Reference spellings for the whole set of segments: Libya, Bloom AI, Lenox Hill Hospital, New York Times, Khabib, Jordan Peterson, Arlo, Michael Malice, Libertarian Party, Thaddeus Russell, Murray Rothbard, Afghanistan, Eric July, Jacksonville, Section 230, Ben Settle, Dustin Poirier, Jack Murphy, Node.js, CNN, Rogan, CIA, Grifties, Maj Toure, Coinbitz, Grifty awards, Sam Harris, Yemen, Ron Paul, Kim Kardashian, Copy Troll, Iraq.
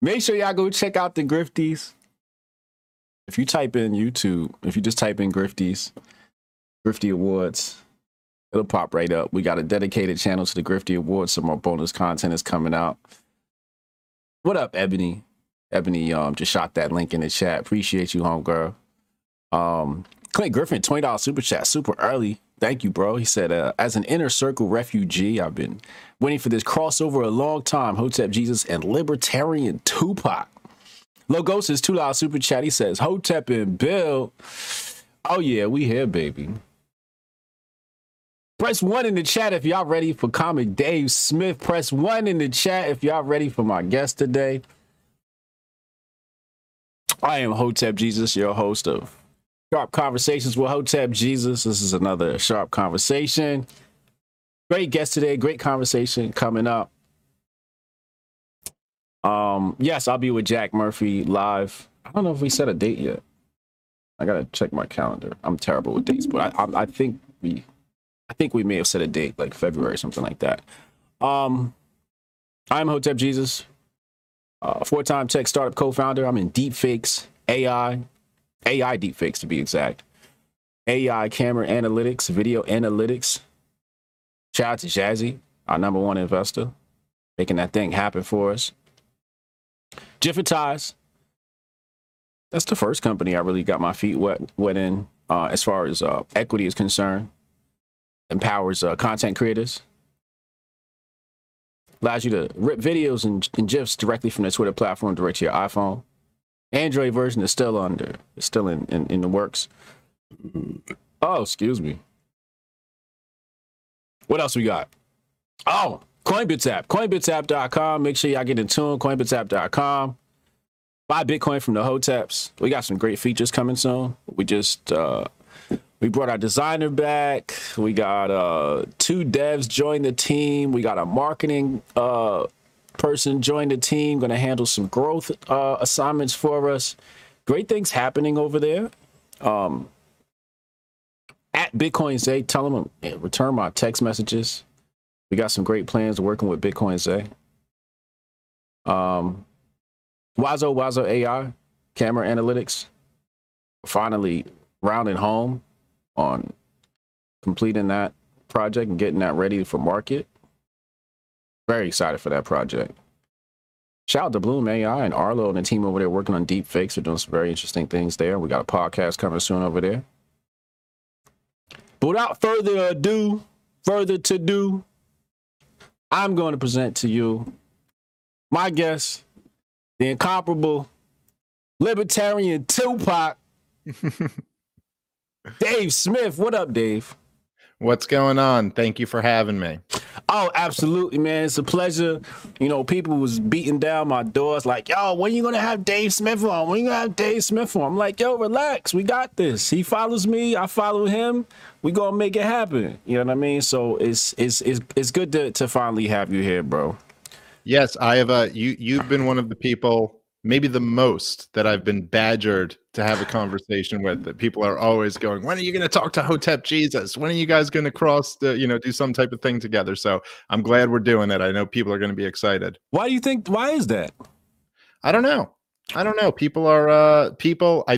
Make sure y'all go check out the Grifties. If you type in YouTube, if you just type in Grifties, Grifty Awards, it'll pop right up. We got a dedicated channel to the Grifty Awards. Some more bonus content is coming out. What up, Ebony? Ebony just shot that link in the chat. Appreciate you, homegirl. Clint Griffin, $20 super chat, super early. Thank you, bro. He said, as an inner circle refugee, I've been waiting for this crossover a long time. Hotep Jesus and Libertarian Tupac. Logos is $2 super chat. He says, Hotep and Bill. Oh, yeah, we here, baby. Press 1 in the chat if y'all ready for comic Dave Smith. Press 1 in the chat if y'all ready for my guest today. I am Hotep Jesus, your host of Sharp Conversations with Hotep Jesus. This is another Sharp Conversation. Great guest today. Great conversation coming up. Yes, I'll be with Jack Murphy live. I don't know if we set a date yet. I gotta check my calendar. I'm terrible with dates, but I think we may have set a date like February or something like that. I'm Hotep Jesus, four-time tech startup co-founder. I'm in deepfakes, AI deepfakes to be exact. AI camera analytics, video analytics. Shout out to Jazzy, our number one investor, making that thing happen for us. Giphytize. That's the first company I really got my feet wet in as far as equity is concerned. Empowers content creators. Allows you to rip videos and GIFs directly from the Twitter platform direct to your iPhone. Android version is still in the works. Oh, excuse me. What else we got? Oh, Coinbitz app. Coinbitzapp.com. Make sure y'all get in tune. Coinbitzapp.com. Buy Bitcoin from the Hoteps. We got some great features coming soon. We just we brought our designer back. We got 2 devs join the team. We got a marketing person join the team, going to handle some growth assignments for us. Great things happening over there. At Bitcoin Zay, tell them return my text messages. We got some great plans working with Bitcoin Zay. Wazo AI, camera analytics. Finally rounding home on completing that project and getting that ready for market. Very excited for that project. Shout out to Bloom AI and Arlo and the team over there working on deep fakes. They're doing some very interesting things there. We got a podcast coming soon over there. But without further to do, I'm going to present to you my guest, the incomparable Libertarian Tupac, Dave Smith. What up, Dave? What's going on? Thank you for having me. Oh, absolutely, man. It's a pleasure. You know, people was beating down my doors like, yo, when you going to have Dave Smith on? When you going to have Dave Smith on? I'm like, yo, relax. We got this. He follows me. I follow him. We going to make it happen. You know what I mean? So it's good to finally have you here, bro. Yes, I have. You've been one of the people, maybe the most, that I've been badgered to have a conversation with. That people are always going, when are you going to talk to Hotep Jesus? When are you guys going to cross the, you know, do some type of thing together? So I'm glad we're doing it. I know people are going to be excited. Why do you think, why is that? I don't know. People are, I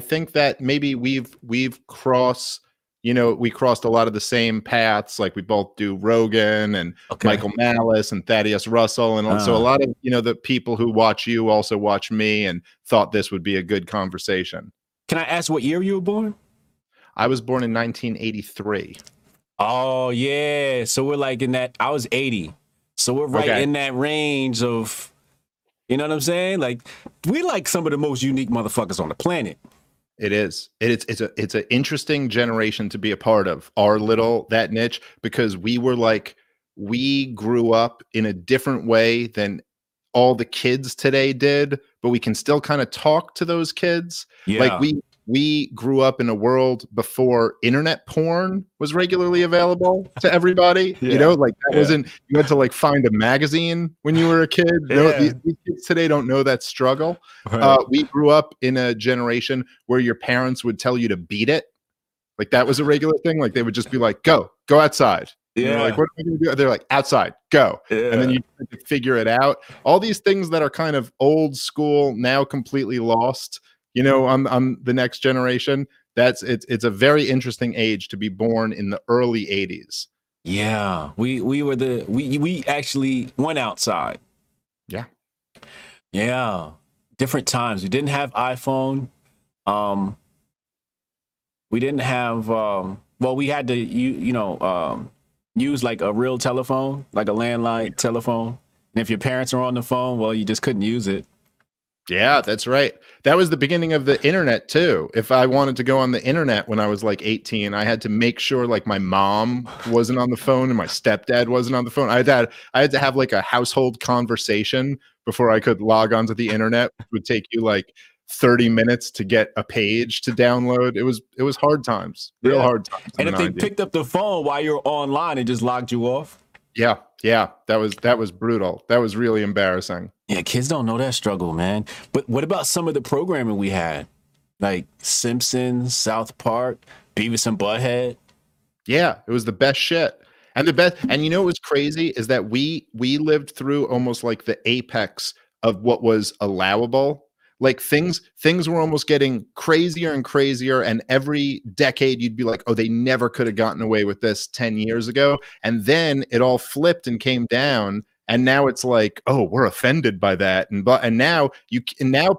think that maybe we've crossed, you know, we crossed a lot of the same paths. Like we both do Rogan and Michael Malice and Thaddeus Russell. And also a lot of, you know, the people who watch you also watch me and thought this would be a good conversation. Can I ask what year you were born? I was born in 1983. Oh, yeah. So we're like in that, I was 80. So we're right in that range of, you know what I'm saying? Like, we like some of the most unique motherfuckers on the planet. It is. It's an interesting generation to be a part of, that niche, because we grew up in a different way than all the kids today did, but we can still kind of talk to those kids. Yeah. Like we grew up in a world before internet porn was regularly available to everybody. Yeah. You know, like that wasn't, you had to like find a magazine when you were a kid. Yeah. No, these kids today don't know that struggle. Right. We grew up in a generation where your parents would tell you to beat it. Like that was a regular thing. Like they would just be like, go outside. Yeah. You're like, what are we going to do? They're like, outside, go. Yeah. And then you figure it out. All these things that are kind of old school, now completely lost, you know, on the next generation. That's it's a very interesting age to be born in the early 80s. Yeah. We actually went outside. Yeah. Yeah. Different times. We didn't have iPhone. We didn't have well, we had to use like a real telephone, like a landline telephone. And if your parents were on the phone, well, you just couldn't use it. Yeah, that's right. That was the beginning of the internet too. If I wanted to go on the internet when I was like 18, I had to make sure like my mom wasn't on the phone and my stepdad wasn't on the phone. I had to have like a household conversation before I could log onto the internet, which would take you like 30 minutes to get a page to download. It was hard times, real hard times. And if they picked up the phone while you're online and just logged you off. Yeah. Yeah. That was brutal. That was really embarrassing. Yeah. Kids don't know that struggle, man. But what about some of the programming we had? Like Simpsons, South Park, Beavis and Butthead. Yeah. It was the best shit. And the best. And you know, what was crazy is that we lived through almost like the apex of what was allowable. Like things were almost getting crazier and crazier. And every decade you'd be like, oh, they never could have gotten away with this 10 years ago. And then it all flipped and came down. And now it's like, oh, we're offended by that. And now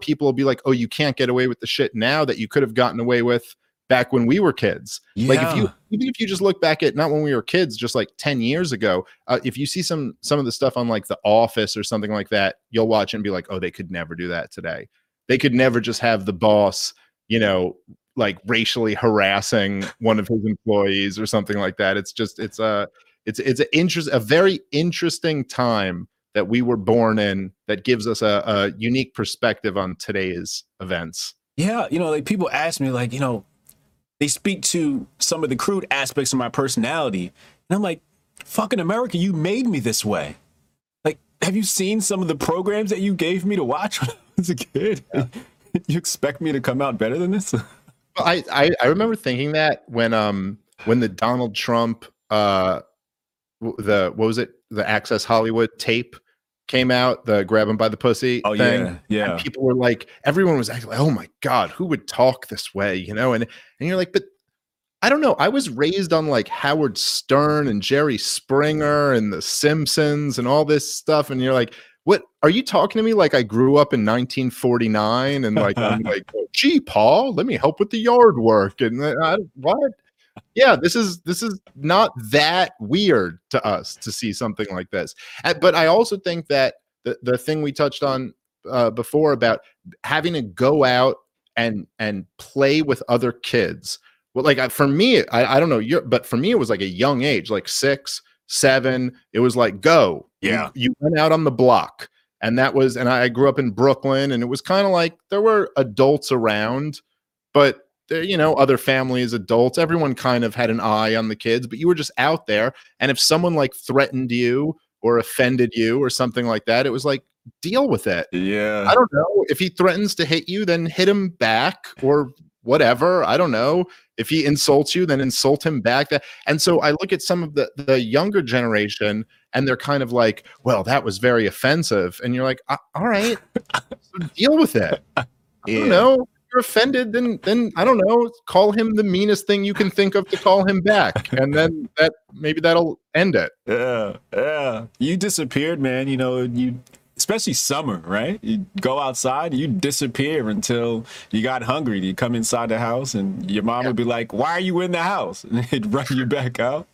people will be like, oh, you can't get away with the shit now that you could have gotten away with back when we were kids. Yeah. Like even if you just look back at not when we were kids, just like 10 years ago, if you see some of the stuff on like The Office or something like that, you'll watch and be like, oh, they could never do that today. They could never just have the boss, you know, like racially harassing one of his employees or something like that. It's just it's a very interesting time that we were born in that gives us a unique perspective on today's events. Yeah, you know, like people ask me, like, you know, they speak to some of the crude aspects of my personality, and I'm like, fucking America, you made me this way. Like, have you seen some of the programs that you gave me to watch? As a kid, yeah. You expect me to come out better than this? Well, I remember thinking that when the Donald Trump the Access Hollywood tape came out, the grab him by the pussy thing. Yeah. And people were like, everyone was acting like, oh my God, who would talk this way, you know? And you're like, but I don't know. I was raised on like Howard Stern and Jerry Springer and The Simpsons and all this stuff, and you're like, what are you talking to me like I grew up in 1949 and like I'm like, oh, gee, Paul, let me help with the yard work and what? Yeah, this is not that weird to us to see something like this. But I also think that the thing we touched on before about having to go out and play with other kids. Well, like for me, I don't know, but for me it was like a young age, like 6, 7. It was like go. Yeah, you went out on the block, and that was. And I grew up in Brooklyn, and it was kind of like there were adults around, but there, you know, other families, adults, everyone kind of had an eye on the kids. But you were just out there, and if someone like threatened you or offended you or something like that, it was like deal with it. Yeah, I don't know if he threatens to hit you, then hit him back or whatever. I don't know if he insults you, then insult him back. And so I look at some of the younger generation. And they're kind of like, well, that was very offensive. And you're like, all right, so deal with it. I don't know. If you're offended, then I don't know. Call him the meanest thing you can think of to call him back. And then that'll end it. Yeah, yeah. You disappeared, man. You know, especially summer, right? You go outside, you disappear until you got hungry. You come inside the house and your mom would be like, why are you in the house? And they'd run you back out.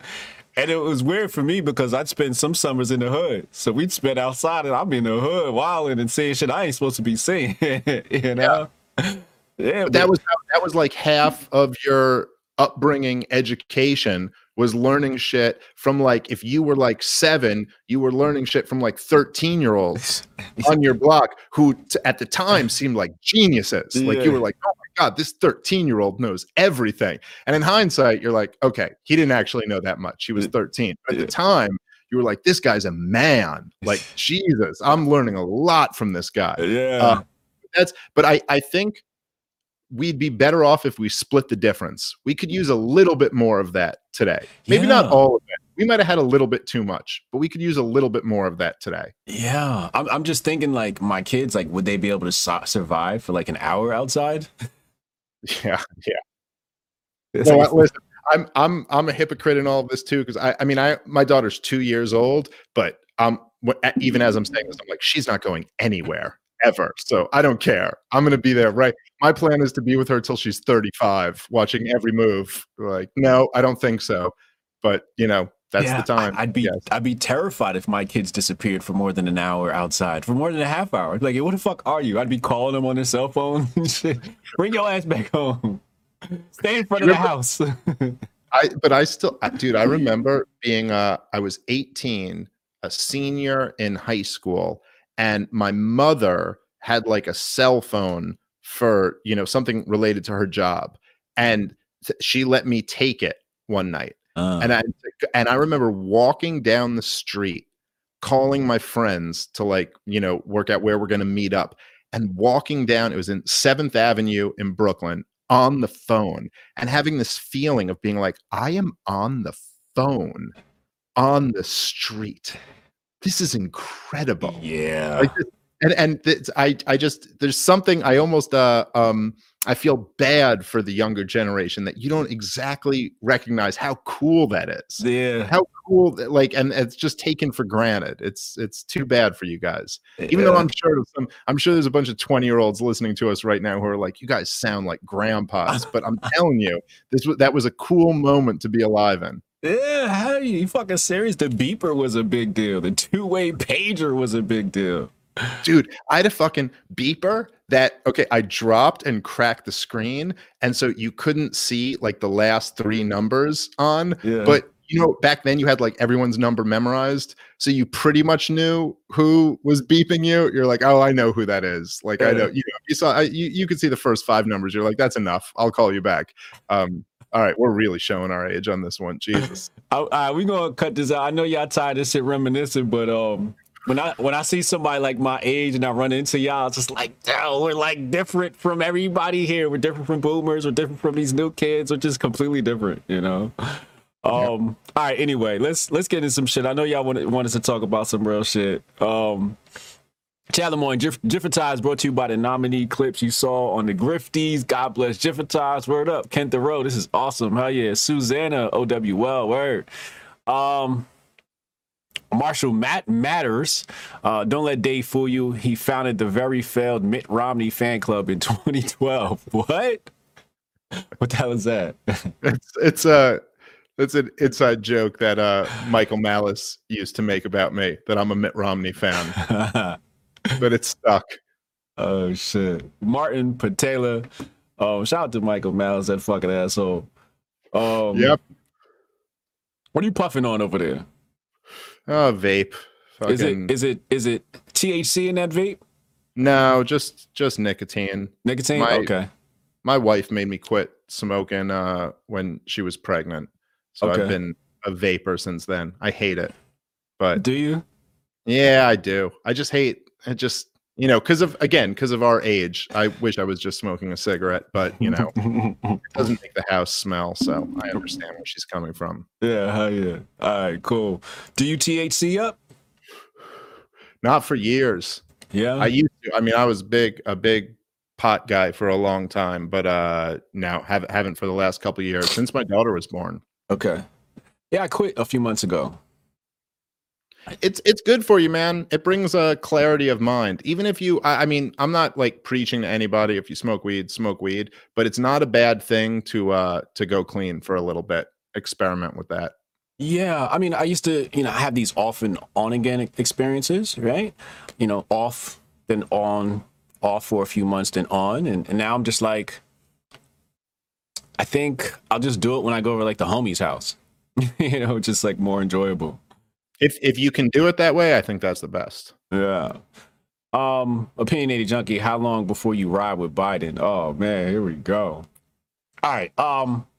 And it was weird for me because I'd spend some summers in the hood. So we'd spend outside and I'm in the hood wilding and saying shit I ain't supposed to be saying. You know? Yeah. Yeah, but that was like half of your upbringing education was learning shit from like, if you were like 7, you were learning shit from like 13-year-olds on your block who at the time seemed like geniuses. Yeah. Like you were like, oh my God, this 13-year-old knows everything. And in hindsight, you're like, okay, he didn't actually know that much. He was 13. But at the time, you were like, this guy's a man. Like, Jesus, I'm learning a lot from this guy. Yeah. But I think we'd be better off if we split the difference. We could use a little bit more of that today. Maybe not all of it, we might have had a little bit too much, but we could use a little bit more of that today. Yeah, I'm just thinking, like, my kids, like, would they be able to survive for like an hour outside? Yeah. No, like, listen, I'm a hypocrite in all of this too, because I mean my daughter's 2 years old, but even as I'm saying this, I'm like, she's not going anywhere ever, so I don't care. I'm gonna be there, right? My plan is to be with her till she's 35, watching every move. Like, no, I don't think so. But you know, that's the time. I'd be terrified if my kids disappeared for more than an hour outside, for more than a half hour. Like, what the fuck are you? I'd be calling them on their cell phone. Bring your ass back home. Stay in front of the house. I remember being, I was 18, a senior in high school, and my mother had like a cell phone for, you know, something related to her job. And she let me take it one night. And I remember walking down the street, calling my friends to, like, you know, work out where we're going to meet up, and walking down, it was in 7th Avenue in Brooklyn, on the phone, and having this feeling of being like, I am on the phone on the street. This is incredible. Yeah. Like, there's something, I almost, I feel bad for the younger generation that you don't exactly recognize how cool that is. Yeah. How cool that, like, and it's just taken for granted. It's too bad for you guys. Yeah. Even though I'm sure there's a bunch of 20-year-olds listening to us right now who are like, you guys sound like grandpas, but I'm telling you, that was a cool moment to be alive in. Yeah, how are you fucking serious? The beeper was a big deal. The two-way pager was a big deal. Dude, I had a fucking beeper that, okay, I dropped and cracked the screen, and so you couldn't see like the last three numbers on. Yeah. But you know, back then you had like everyone's number memorized, so you pretty much knew who was beeping you. You're like, oh, I know who that is. Like, yeah. I know, you know, you could see the first five numbers. You're like, that's enough. I'll call you back. All right, we're really showing our age on this one. Jesus. All right, we're gonna cut this out. I know y'all tired of this shit reminiscing, but When I see somebody like my age and I run into y'all, it's just like, oh, we're like different from everybody here. We're different from boomers. We're different from these new kids. We're just completely different, you know? All right. Anyway, let's get into some shit. I know y'all want us to talk about some real shit. Chalamon, Giphytize brought to you by the nominee clips you saw on the Grifties. God bless Giphytize. Word up. Kent Thoreau. This is awesome. Hell yeah. Susanna OWL. Word. Marshall Matters, don't let Dave fool you. He founded the very failed Mitt Romney fan club in 2012. What the hell is that? It's an inside joke that Michael Malice used to make about me, that I'm a Mitt Romney fan. But it stuck. Oh shit. Martin Patela. Shout out to Michael Malice, that fucking asshole. Yep. What are you puffing on over there? Oh, vape. Fucking... Is it THC in that vape? No, just nicotine. Nicotine? Okay. My wife made me quit smoking when she was pregnant. So okay. I've been a vapor since then. I hate it. But do you? Yeah, I do. I just hate it, just, you know, because of our age. I wish I was just smoking a cigarette, but you know, it doesn't make the house smell, so I understand where she's coming from. Yeah, hell yeah. All right, cool. Do you THC up? Not for years. Yeah. I used to. I mean, I was a big pot guy for a long time, but now haven't for the last couple of years, since my daughter was born. Okay. Yeah, I quit a few months ago. It's good for you, man. It brings a clarity of mind. Even if you, I mean, I'm not like preaching to anybody. If you smoke weed, but it's not a bad thing to go clean for a little bit. Experiment with that. Yeah, I mean, I used to, you know, have these off and on again experiences, right? You know, off then on, off for a few months then on, and now I'm just like, I think I'll just do it when I go over like the homie's house, you know, just like more enjoyable. If you can do it that way, I think that's the best. Yeah. Opinionated Junkie, how long before you ride with Biden? Oh, man, here we go. All right.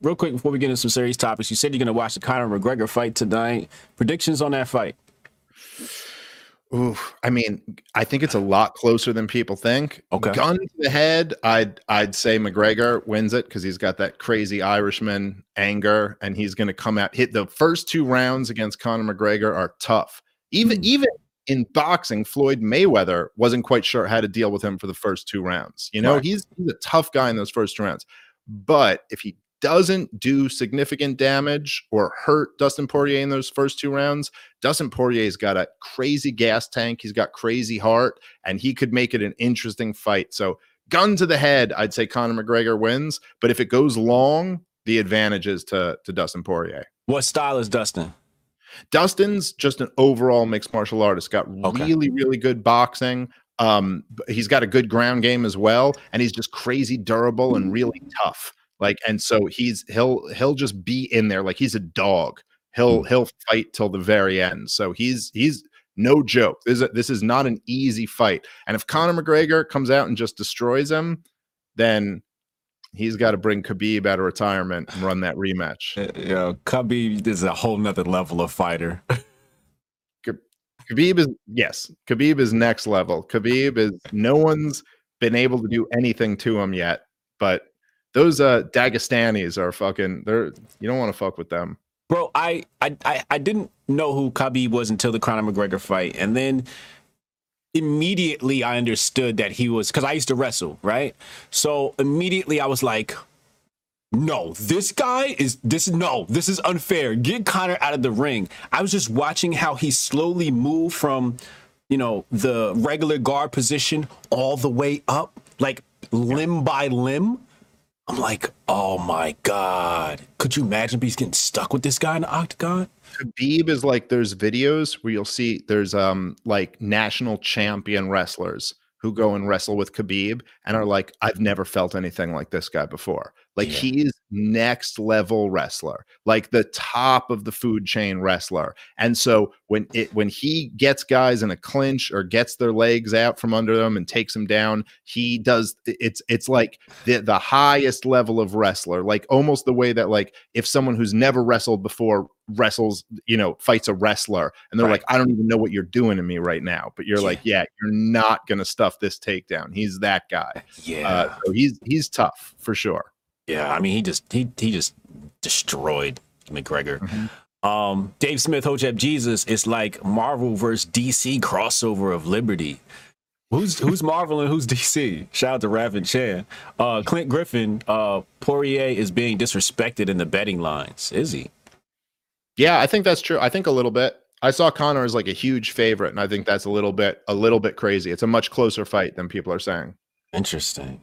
Real quick, before we get into some serious topics, you said you're going to watch the Conor McGregor fight tonight. Predictions on that fight? Oof. I mean, I think it's a lot closer than people think. Okay. Gun to the head, I'd say McGregor wins it because he's got that crazy Irishman anger, and he's going to come out hit. The first two rounds against Conor McGregor are tough. Even in boxing, Floyd Mayweather wasn't quite sure how to deal with him for the first two rounds. You know, right. He's a tough guy in those first two rounds. But if he doesn't do significant damage or hurt Dustin Poirier in those first two rounds, Dustin Poirier's got a crazy gas tank. He's got crazy heart, and he could make it an interesting fight. So gun to the head, I'd say Conor McGregor wins. But if it goes long, the advantage is to Dustin Poirier. What style is Dustin? Dustin's just an overall mixed martial artist. Got really, really good boxing. He's got a good ground game as well, and he's just crazy durable and really tough. Like, and so he'll just be in there. Like, he's a dog. He'll fight till the very end. So he's no joke. This is not an easy fight. And if Conor McGregor comes out and just destroys him, then he's got to bring Khabib out of retirement and run that rematch. Yeah, Khabib is a whole nother level of fighter. Khabib is next level. Khabib is, no one's been able to do anything to him yet, but those Dagestanis are fucking, you don't want to fuck with them. Bro, I didn't know who Khabib was until the Conor McGregor fight. And then immediately I understood that he was, because I used to wrestle, right? So immediately I was like, no, this is unfair. Get Conor out of the ring. I was just watching how he slowly moved from, you know, the regular guard position all the way up, like limb by limb. I'm like, oh my God. Could you imagine he's getting stuck with this guy in the octagon? Khabib is like, there's videos where you'll see there's like national champion wrestlers who go and wrestle with Khabib and are like, I've never felt anything like this guy before. Like, he's next level wrestler, like the top of the food chain wrestler. And so when he gets guys in a clinch or gets their legs out from under them and takes them down, he does. It's like the highest level of wrestler, like almost the way that, like, if someone who's never wrestled before wrestles, you know, fights a wrestler, and they're right. like, I don't even know what you're doing to me right now, but you're like, yeah, you're not gonna stuff this takedown. He's that guy. So he's tough for sure. Yeah, I mean, he just destroyed McGregor. Mm-hmm. Dave Smith, Hotep Jesus, it's like Marvel versus DC crossover of liberty. Who's Marvel and who's DC? Shout out to Rav and Chan. Clint Griffin, Poirier is being disrespected in the betting lines. Is he? Yeah, I think that's true. I think a little bit. I saw Conor as like a huge favorite, and I think that's a little bit crazy. It's a much closer fight than people are saying. Interesting.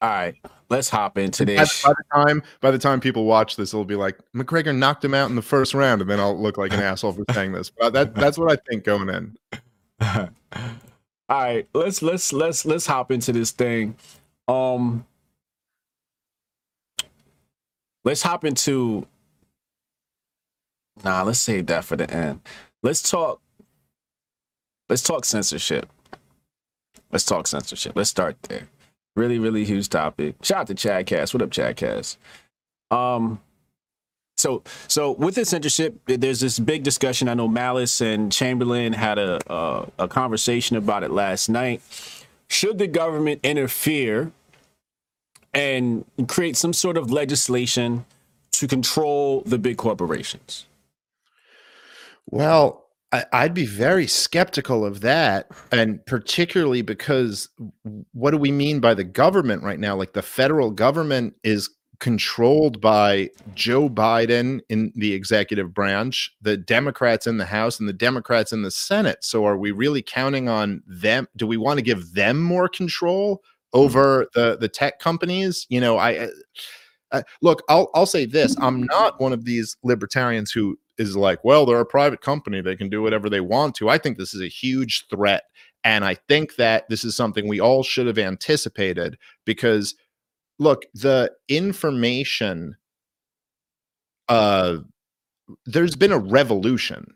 All right, let's hop into this. By the time people watch this, it'll be like, McGregor knocked him out in the first round, and then I'll look like an asshole for saying this. But that's what I think going in. All right, let's hop into this thing. Let's hop into. Nah, let's save that for the end. Let's talk censorship. Let's start there. Really, really huge topic. Shout out to Chad Cass. What up, Chad Cass? So with this censorship, there's this big discussion. I know Malice and Chamberlain had a conversation about it last night. Should the government interfere and create some sort of legislation to control the big corporations? Well, I'd be very skeptical of that, and particularly because what do we mean by the government right now? Like, the federal government is controlled by Joe Biden in the executive branch, the Democrats in the House, and the Democrats in the Senate. So are we really counting on them? Do we want to give them more control over the tech companies? You know, look, I'll say this. I'm not one of these libertarians who is like, well, they're a private company, they can do whatever they want to. I think this is a huge threat. And I think that this is something we all should have anticipated, because look, the information, there's been a revolution,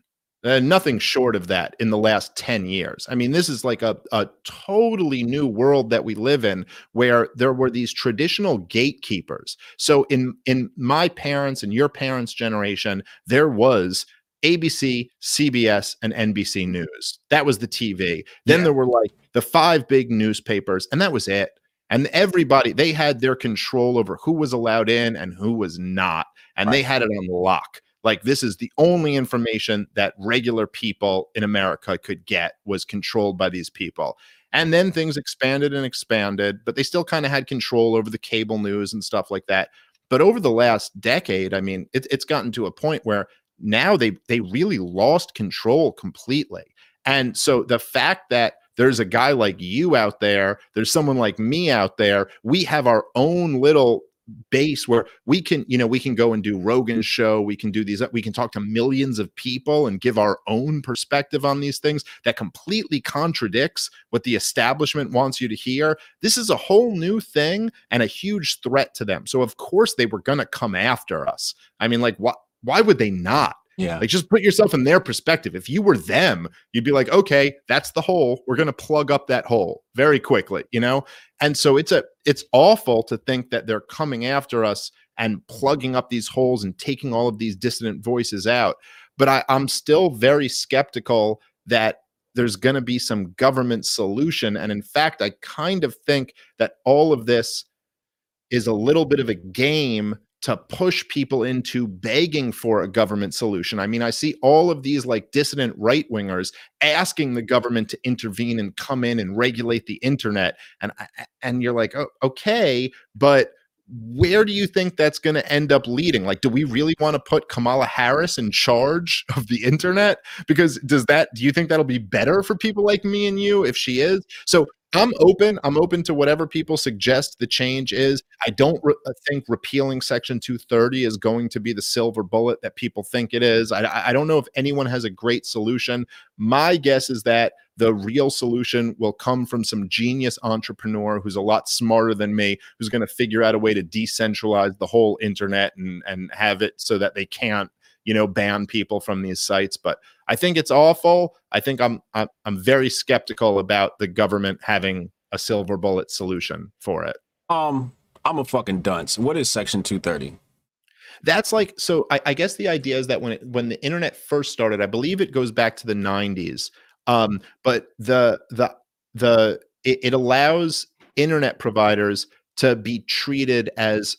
nothing short of that in the last 10 years. I mean, this is like a totally new world that we live in, where there were these traditional gatekeepers. So in my parents' and your parents' generation, there was ABC, CBS, and NBC News. That was the TV. Then there were like the five big newspapers, and that was it. And everybody, they had their control over who was allowed in and who was not. And they had it on lock. Like, this is the only information that regular people in America could get was controlled by these people. And then things expanded and expanded, but they still kind of had control over the cable news and stuff like that. But over the last decade, I mean, it's gotten to a point where now they really lost control completely. And so the fact that there's a guy like you out there, there's someone like me out there, we have our own little base where we can, you know, we can go and do Rogan's show, we can do these, we can talk to millions of people and give our own perspective on these things that completely contradicts what the establishment wants you to hear. This is a whole new thing and a huge threat to them. So of course they were going to come after us. I mean, like, why would they not? Yeah. Like, just put yourself in their perspective. If you were them, you'd be like, okay, that's the hole. We're going to plug up that hole very quickly, you know? And so it's awful to think that they're coming after us and plugging up these holes and taking all of these dissident voices out. But I'm still very skeptical that there's going to be some government solution. And in fact, I kind of think that all of this is a little bit of a game to push people into begging for a government solution. I mean, I see all of these like dissident right-wingers asking the government to intervene and come in and regulate the internet. And you're like, oh, okay, but where do you think that's going to end up leading? Like, do we really want to put Kamala Harris in charge of the internet? Because do you think that'll be better for people like me and you if she is? So I'm open to whatever people suggest the change is. I don't think repealing Section 230 is going to be the silver bullet that people think it is. I don't know if anyone has a great solution. My guess is that the real solution will come from some genius entrepreneur who's a lot smarter than me, who's going to figure out a way to decentralize the whole internet and have it so that they can't, you know, ban people from these sites. But I think it's awful. I think I'm very skeptical about the government having a silver bullet solution for it. I'm a fucking dunce. What is Section 230? That's like, so I guess the idea is that when the internet first started, I believe it goes back to the 90s. But it allows internet providers to be treated as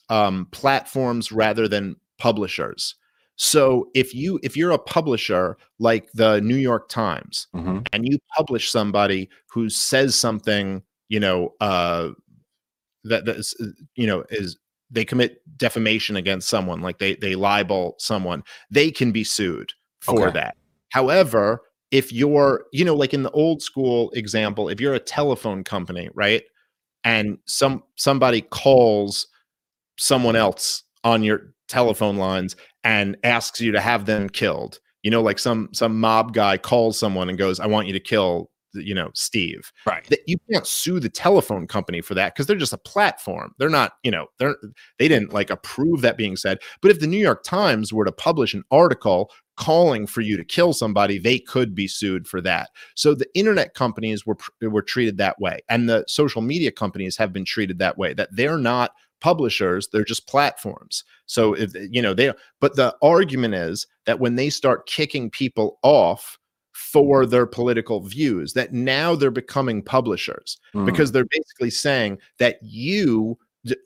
platforms rather than publishers. So if you're a publisher like the New York Times, mm-hmm. and you publish somebody who says something, you know, that they commit defamation against someone, like they libel someone, they can be sued for that. However, if you're, you know, like in the old school example, if you're a telephone company, right, and somebody calls someone else on your telephone lines and asks you to have them killed, you know, like some mob guy calls someone and goes, I want you to kill, you know, Steve, right? That you can't sue the telephone company for that, because they're just a platform. They're not, you know, they didn't like approve that being said. But if the New York Times were to publish an article calling for you to kill somebody, they could be sued for that. So the internet companies were treated that way, and the social media companies have been treated that way, that they're not publishers, they're just platforms. So if, you know, but the argument is that when they start kicking people off for their political views, that now they're becoming publishers, because they're basically saying that you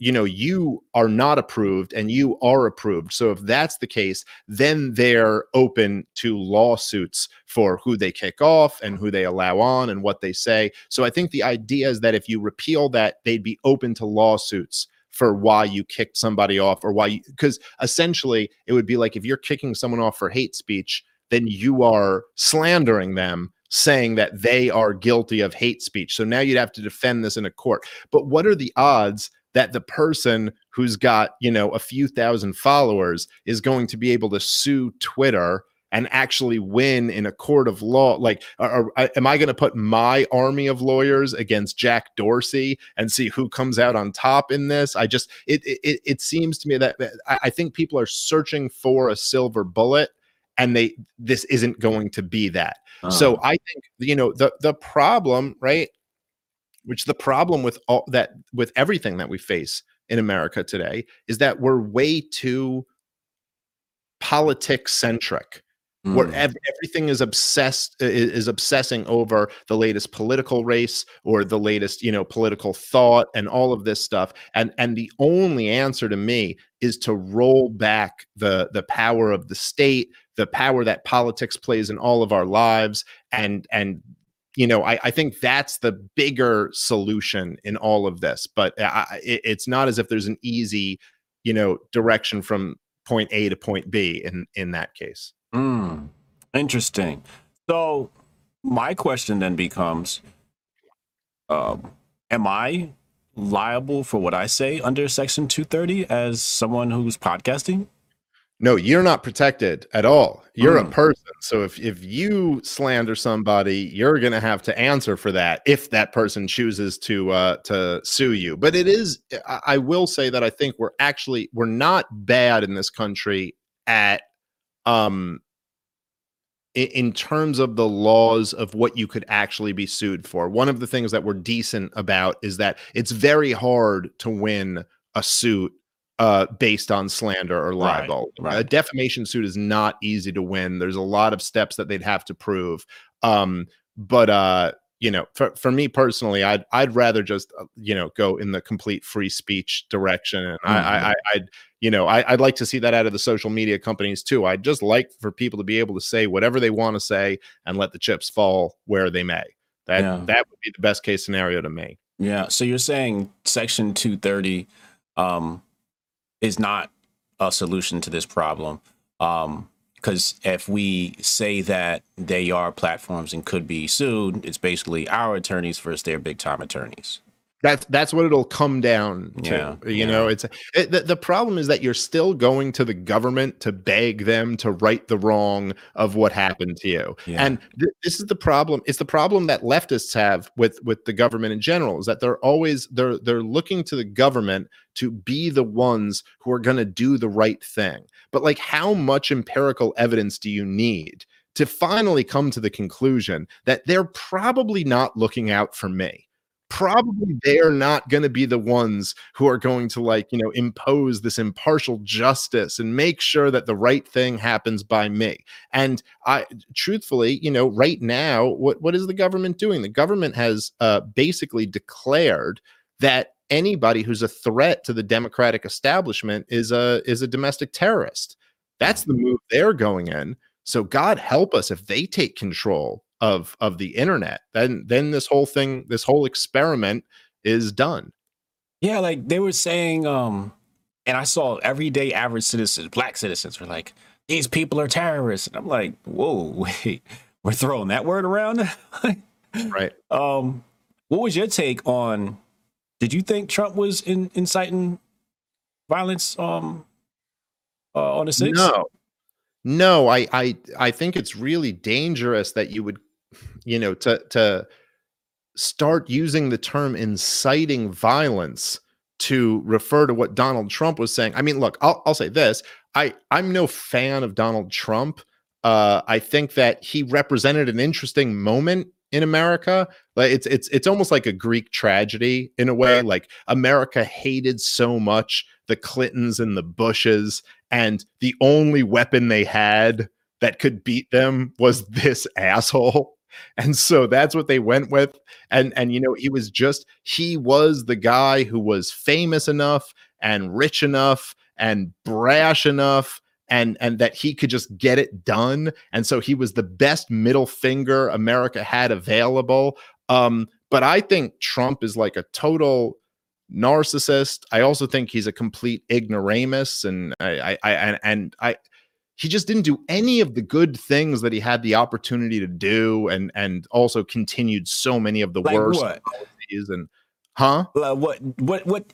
know, you are not approved and you are approved. So if that's the case, then they're open to lawsuits for who they kick off and who they allow on and what they say. So I think the idea is that if you repeal that, they'd be open to lawsuits for why you kicked somebody off, or why you, because essentially it would be like, if you're kicking someone off for hate speech, then you are slandering them, saying that they are guilty of hate speech. So now you'd have to defend this in a court. But what are the odds that the person who's got, you know, a few thousand followers is going to be able to sue Twitter and actually win in a court of law? Like, am I going to put my army of lawyers against Jack Dorsey and see who comes out on top in this? I just, it seems to me that I think people are searching for a silver bullet, and this isn't going to be that. So I think, you know, the problem, right? Which the problem with all that, with everything that we face in America today, is that we're way too politics centric. where everything is obsessing over the latest political race or the latest, you know, political thought and all of this stuff. And the only answer to me is to roll back the power of the state, the power that politics plays in all of our lives. And you know, I think that's the bigger solution in all of this. But it's not as if there's an easy, you know, direction from point A to point B in that case. Interesting. So my question then becomes, am I liable for what I say under Section 230 as someone who's podcasting? No, you're not protected at all. You're a person. So if you slander somebody, you're going to have to answer for that if that person chooses to sue you. But it is, I will say that I think we're not bad in this country at in terms of the laws of what you could actually be sued for. One of the things that we're decent about is that it's very hard to win a suit based on slander or libel. Right. A defamation suit is not easy to win. There's a lot of steps that they'd have to prove. You know, for me personally, I'd rather just, you know, go in the complete free speech direction. And I'd like to see that out of the social media companies too. I'd just like for people to be able to say whatever they want to say and let the chips fall where they may. That would be the best case scenario to me. Yeah. So you're saying Section 230 is not a solution to this problem. Because if we say that they are platforms and could be sued, it's basically our attorneys versus their big time attorneys. That's what it'll come down to. Yeah, know, the problem is that you're still going to the government to beg them to right the wrong of what happened to you. Yeah. And this is the problem. It's the problem that leftists have with the government in general, is that they're always they're looking to the government to be the ones who are going to do the right thing. But like, how much empirical evidence do you need to finally come to the conclusion that they're probably not looking out for me? Probably they're not going to be the ones who are going to, like, you know, impose this impartial justice and make sure that the right thing happens by me. And I truthfully, you know, right now, what is the government doing? The government has basically declared that anybody who's a threat to the democratic establishment is a domestic terrorist. That's the move they're going in. So God help us if they take control of the internet, then this whole experiment is done. Yeah, like they were saying, and I saw everyday average citizens, black citizens, were like, these people are terrorists. And I'm like, whoa, wait, we're throwing that word around? Right. What was your take on, did you think Trump was inciting violence on the 6th? No, I think it's really dangerous that you would, you know, to start using the term inciting violence to refer to what Donald Trump was saying. I mean, look, I'll say this. I'm no fan of Donald Trump. I think that he represented an interesting moment in America. Like it's almost like a Greek tragedy in a way. Like America hated so much the Clintons and the Bushes, and the only weapon they had that could beat them was this asshole. And so that's what they went with. And you know, he was the guy who was famous enough and rich enough and brash enough and that he could just get it done. And so he was the best middle finger America had available. But I think Trump is like a total narcissist. I also think he's a complete ignoramus, and he just didn't do any of the good things that he had the opportunity to do, and also continued so many of the worst policies. And what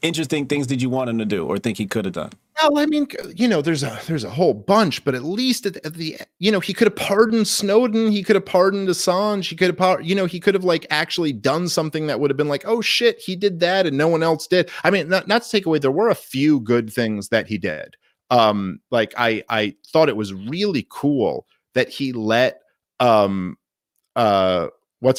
interesting things did you want him to do or think he could have done? Well, I mean, you know, there's a whole bunch, but at least at the you know, he could have pardoned Snowden, he could have pardoned Assange, he could have like actually done something that would have been like, oh shit, he did that and no one else did. I mean, not to take away, there were a few good things that he did. Like I thought it was really cool that he let what's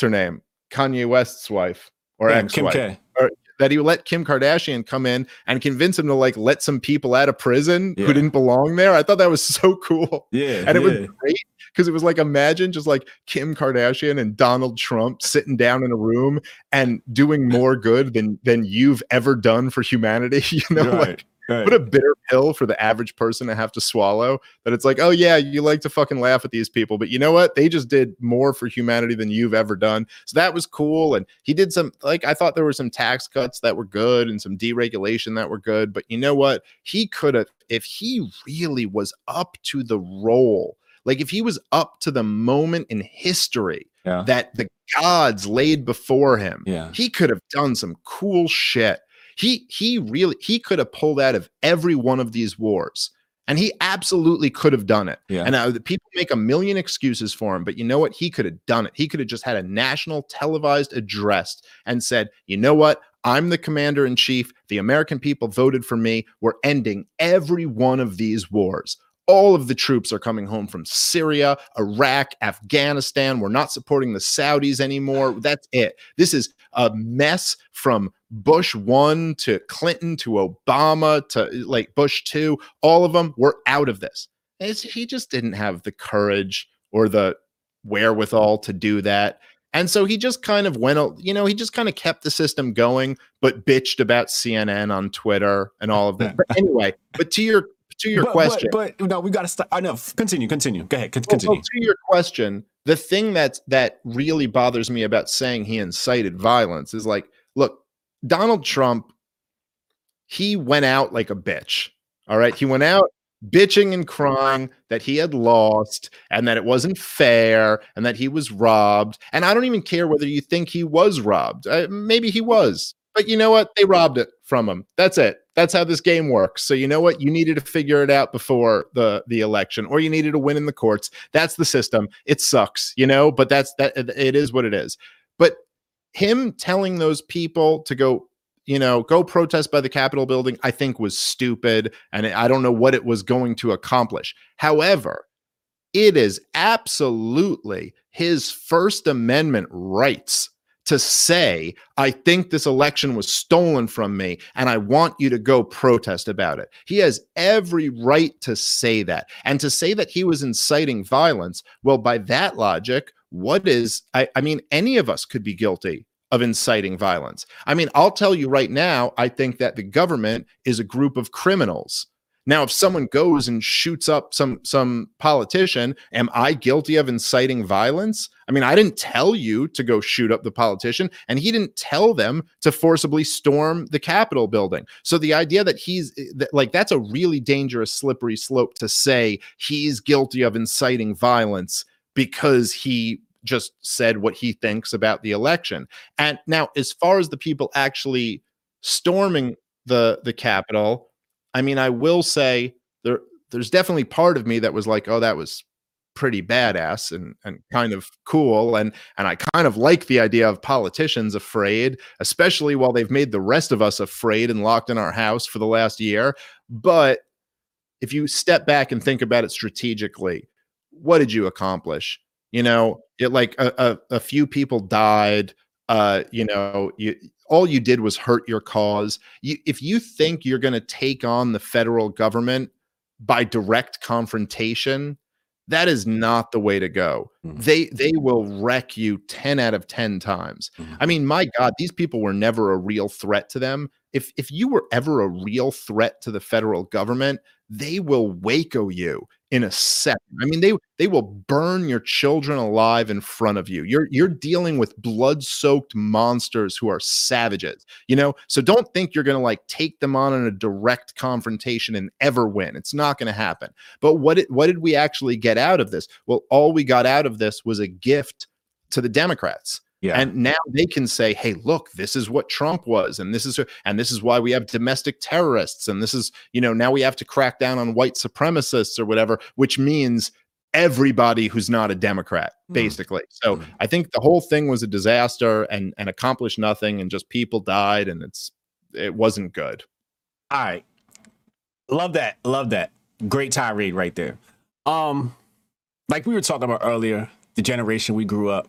her name, Kanye West's wife or ex-wife, Kim K. that he let Kim Kardashian come in and convince him to like let some people out of prison who didn't belong there. I thought that was so cool. Yeah, and it was great because it was like, imagine just like Kim Kardashian and Donald Trump sitting down in a room and doing more good than you've ever done for humanity. You know, right. What a bitter pill for the average person to have to swallow, that it's like, oh yeah, you like to fucking laugh at these people, but you know what? They just did more for humanity than you've ever done. So that was cool. And he did some, like, I thought there were some tax cuts that were good and some deregulation that were good, but you know what? He could have, if he really was up to the role, like if he was up to the moment in history that the gods laid before him, he could have done some cool shit. He really could have pulled out of every one of these wars, and he absolutely could have done it. Yeah. And now the people make a million excuses for him, but you know what? He could have done it. He could have just had a national televised address and said, you know what? I'm the commander in chief. The American people voted for me. We're ending every one of these wars. All of the troops are coming home from Syria, Iraq, Afghanistan. We're not supporting the Saudis anymore. That's it. This is a mess from Bush 1 to Clinton to Obama to like Bush 2. All of them. We're out of this. He just didn't have the courage or the wherewithal to do that. And so he just kind of went, you know, he just kind of kept the system going, but bitched about CNN on Twitter and all of that. But anyway, to your question. But no, we got to stop. I know. Continue. Go ahead. Continue. Well, to your question, the thing that really bothers me about saying he incited violence is like, look, Donald Trump, he went out like a bitch. All right. He went out bitching and crying that he had lost and that it wasn't fair and that he was robbed. And I don't even care whether you think he was robbed. Maybe he was. But you know what? They robbed it from him. That's it. That's how this game works. So you know what? You needed to figure it out before the election, or you needed to win in the courts. That's the system. It sucks, you know, but it is what it is. But him telling those people to go, you know, go protest by the Capitol building, I think was stupid. And I don't know what it was going to accomplish. However, it is absolutely his First Amendment rights to say, I think this election was stolen from me and I want you to go protest about it. He has every right to say that. And to say that he was inciting violence, well, by that logic, what is, I mean, any of us could be guilty of inciting violence. I mean, I'll tell you right now, I think that the government is a group of criminals. Now, if someone goes and shoots up some politician, am I guilty of inciting violence? I mean, I didn't tell you to go shoot up the politician, and he didn't tell them to forcibly storm the Capitol building. So the idea that that's a really dangerous, slippery slope to say he's guilty of inciting violence because he just said what he thinks about the election. And now, as far as the people actually storming the Capitol, I mean, I will say there's definitely part of me that was like, oh, that was pretty badass and kind of cool. And I kind of like the idea of politicians afraid, especially while they've made the rest of us afraid and locked in our house for the last year. But if you step back and think about it strategically, what did you accomplish? You know, it like a few people died. You know, all you did was hurt your cause. If you think you're going to take on the federal government by direct confrontation, that is not the way to go. Mm-hmm. They will wreck you 10 out of 10 times. Mm-hmm. I mean, my God, these people were never a real threat to them. If you were ever a real threat to the federal government, they will Waco you in a second. I mean, they will burn your children alive in front of you. You're dealing with blood-soaked monsters who are savages, you know? So don't think you're going to like take them on in a direct confrontation and ever win. It's not going to happen. But what did we actually get out of this? Well, all we got out of this was a gift to the Democrats. Yeah. And now they can say, hey, look, this is what Trump was. And this is why we have domestic terrorists. And this is, you know, now we have to crack down on white supremacists or whatever, which means everybody who's not a Democrat, basically. So I think the whole thing was a disaster and accomplished nothing. And just people died. And it wasn't good. All right. Love that. Great tirade right there. Like we were talking about earlier, the generation we grew up.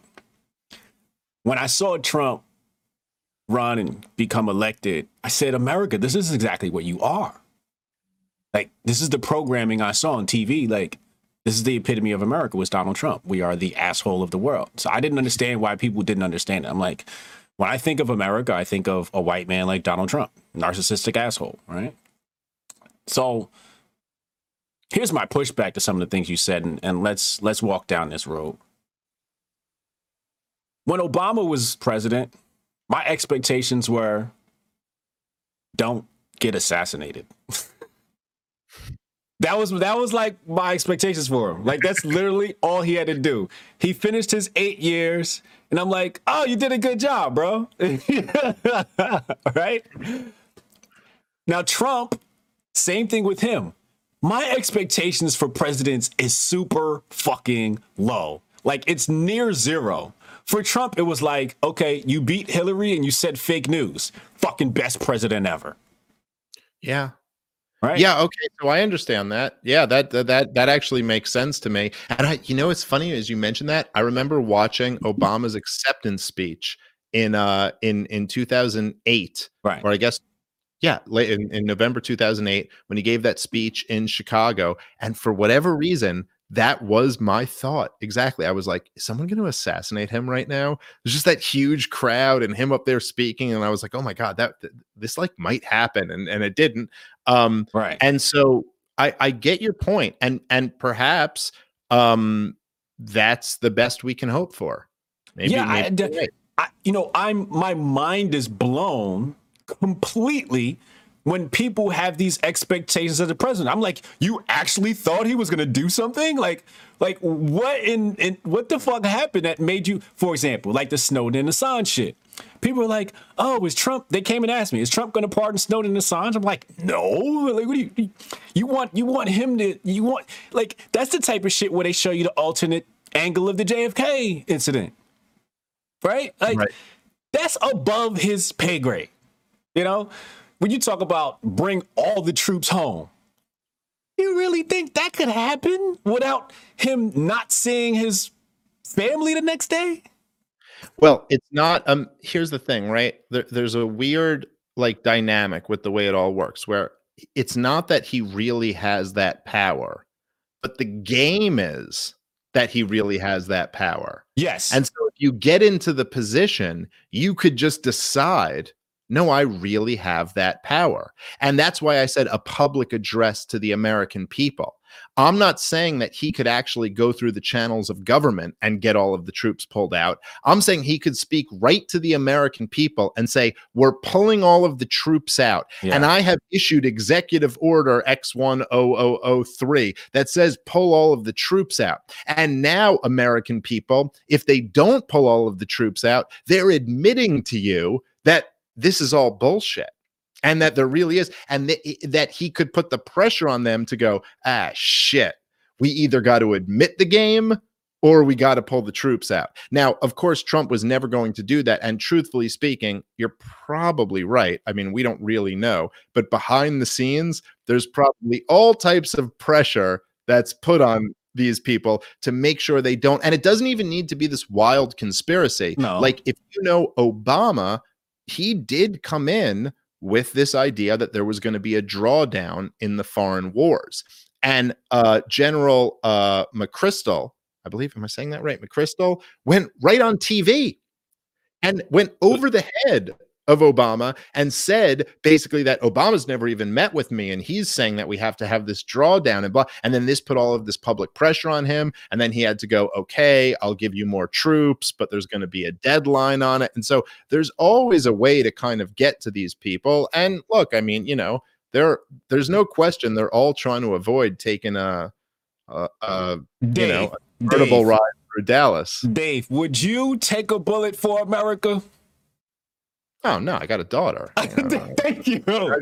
When I saw Trump run and become elected, I said, America, this is exactly what you are. Like, this is the programming I saw on TV. Like, this is the epitome of America was Donald Trump. We are the asshole of the world. So I didn't understand why people didn't understand it. I'm like, when I think of America, I think of a white man like Donald Trump, narcissistic asshole, right? So here's my pushback to some of the things you said, and let's walk down this road. When Obama was president, my expectations were, don't get assassinated. That was like my expectations for him. Like, that's literally all he had to do. He finished his 8 years, and I'm like, oh, you did a good job, bro. Right? Now, Trump, same thing with him. My expectations for presidents is super fucking low. Like, it's near zero. For Trump, it was like, okay, you beat Hillary and you said fake news. Fucking best president ever. Yeah. Right. Yeah. Okay. So I understand that. Yeah. That actually makes sense to me. And I, you know, it's funny as you mentioned that. I remember watching Obama's acceptance speech in 2008, right? Or I guess, yeah, late in November 2008 when he gave that speech in Chicago. And for whatever reason, that was my thought. Exactly. I was like, is someone going to assassinate him right now? There's just that huge crowd and him up there speaking. And I was like, oh my God, this like might happen. And it didn't. Right. And so I get your point. And perhaps that's the best we can hope for. Maybe, yeah. My mind is blown completely when people have these expectations of the president. I'm like, you actually thought he was going to do something? Like what in what the fuck happened that made you, for example, like the Snowden and Assange shit. People are like, oh, they came and asked me, is Trump going to pardon Snowden and Assange? I'm like, no, like, what do you want like, that's the type of shit where they show you the alternate angle of the JFK incident, right? Like, right. That's above his pay grade, you know? When you talk about bring all the troops home, you really think that could happen without him not seeing his family the next day? Well, it's not. Here's the thing, right? There's a weird like dynamic with the way it all works, where it's not that he really has that power, but the game is that he really has that power. Yes. And so if you get into the position, you could just decide, no, I really have that power. And that's why I said a public address to the American people. I'm not saying that he could actually go through the channels of government and get all of the troops pulled out. I'm saying he could speak right to the American people and say, we're pulling all of the troops out. Yeah. And I have issued executive order X10003 that says pull all of the troops out. And now American people, if they don't pull all of the troops out, they're admitting to you that this is all bullshit and that there really is. And that he could put the pressure on them to go, ah, shit, we either got to admit the game or we got to pull the troops out. Now, of course, Trump was never going to do that. And truthfully speaking, you're probably right. I mean, we don't really know, but behind the scenes, there's probably all types of pressure that's put on these people to make sure they don't. And it doesn't even need to be this wild conspiracy. No. Like, if you know Obama, he did come in with this idea that there was going to be a drawdown in the foreign wars. And General McChrystal, I believe, am I saying that right? McChrystal went right on TV and went over the head of Obama and said basically that Obama's never even met with me and he's saying that we have to have this drawdown and blah. And then this put all of this public pressure on him. And then he had to go, okay, I'll give you more troops, but there's going to be a deadline on it. And so there's always a way to kind of get to these people. And look, I mean, you know, there's no question they're all trying to avoid taking a convertible ride through Dallas. Dave, would you take a bullet for America? Oh, no, I got a daughter. Thank you. I'm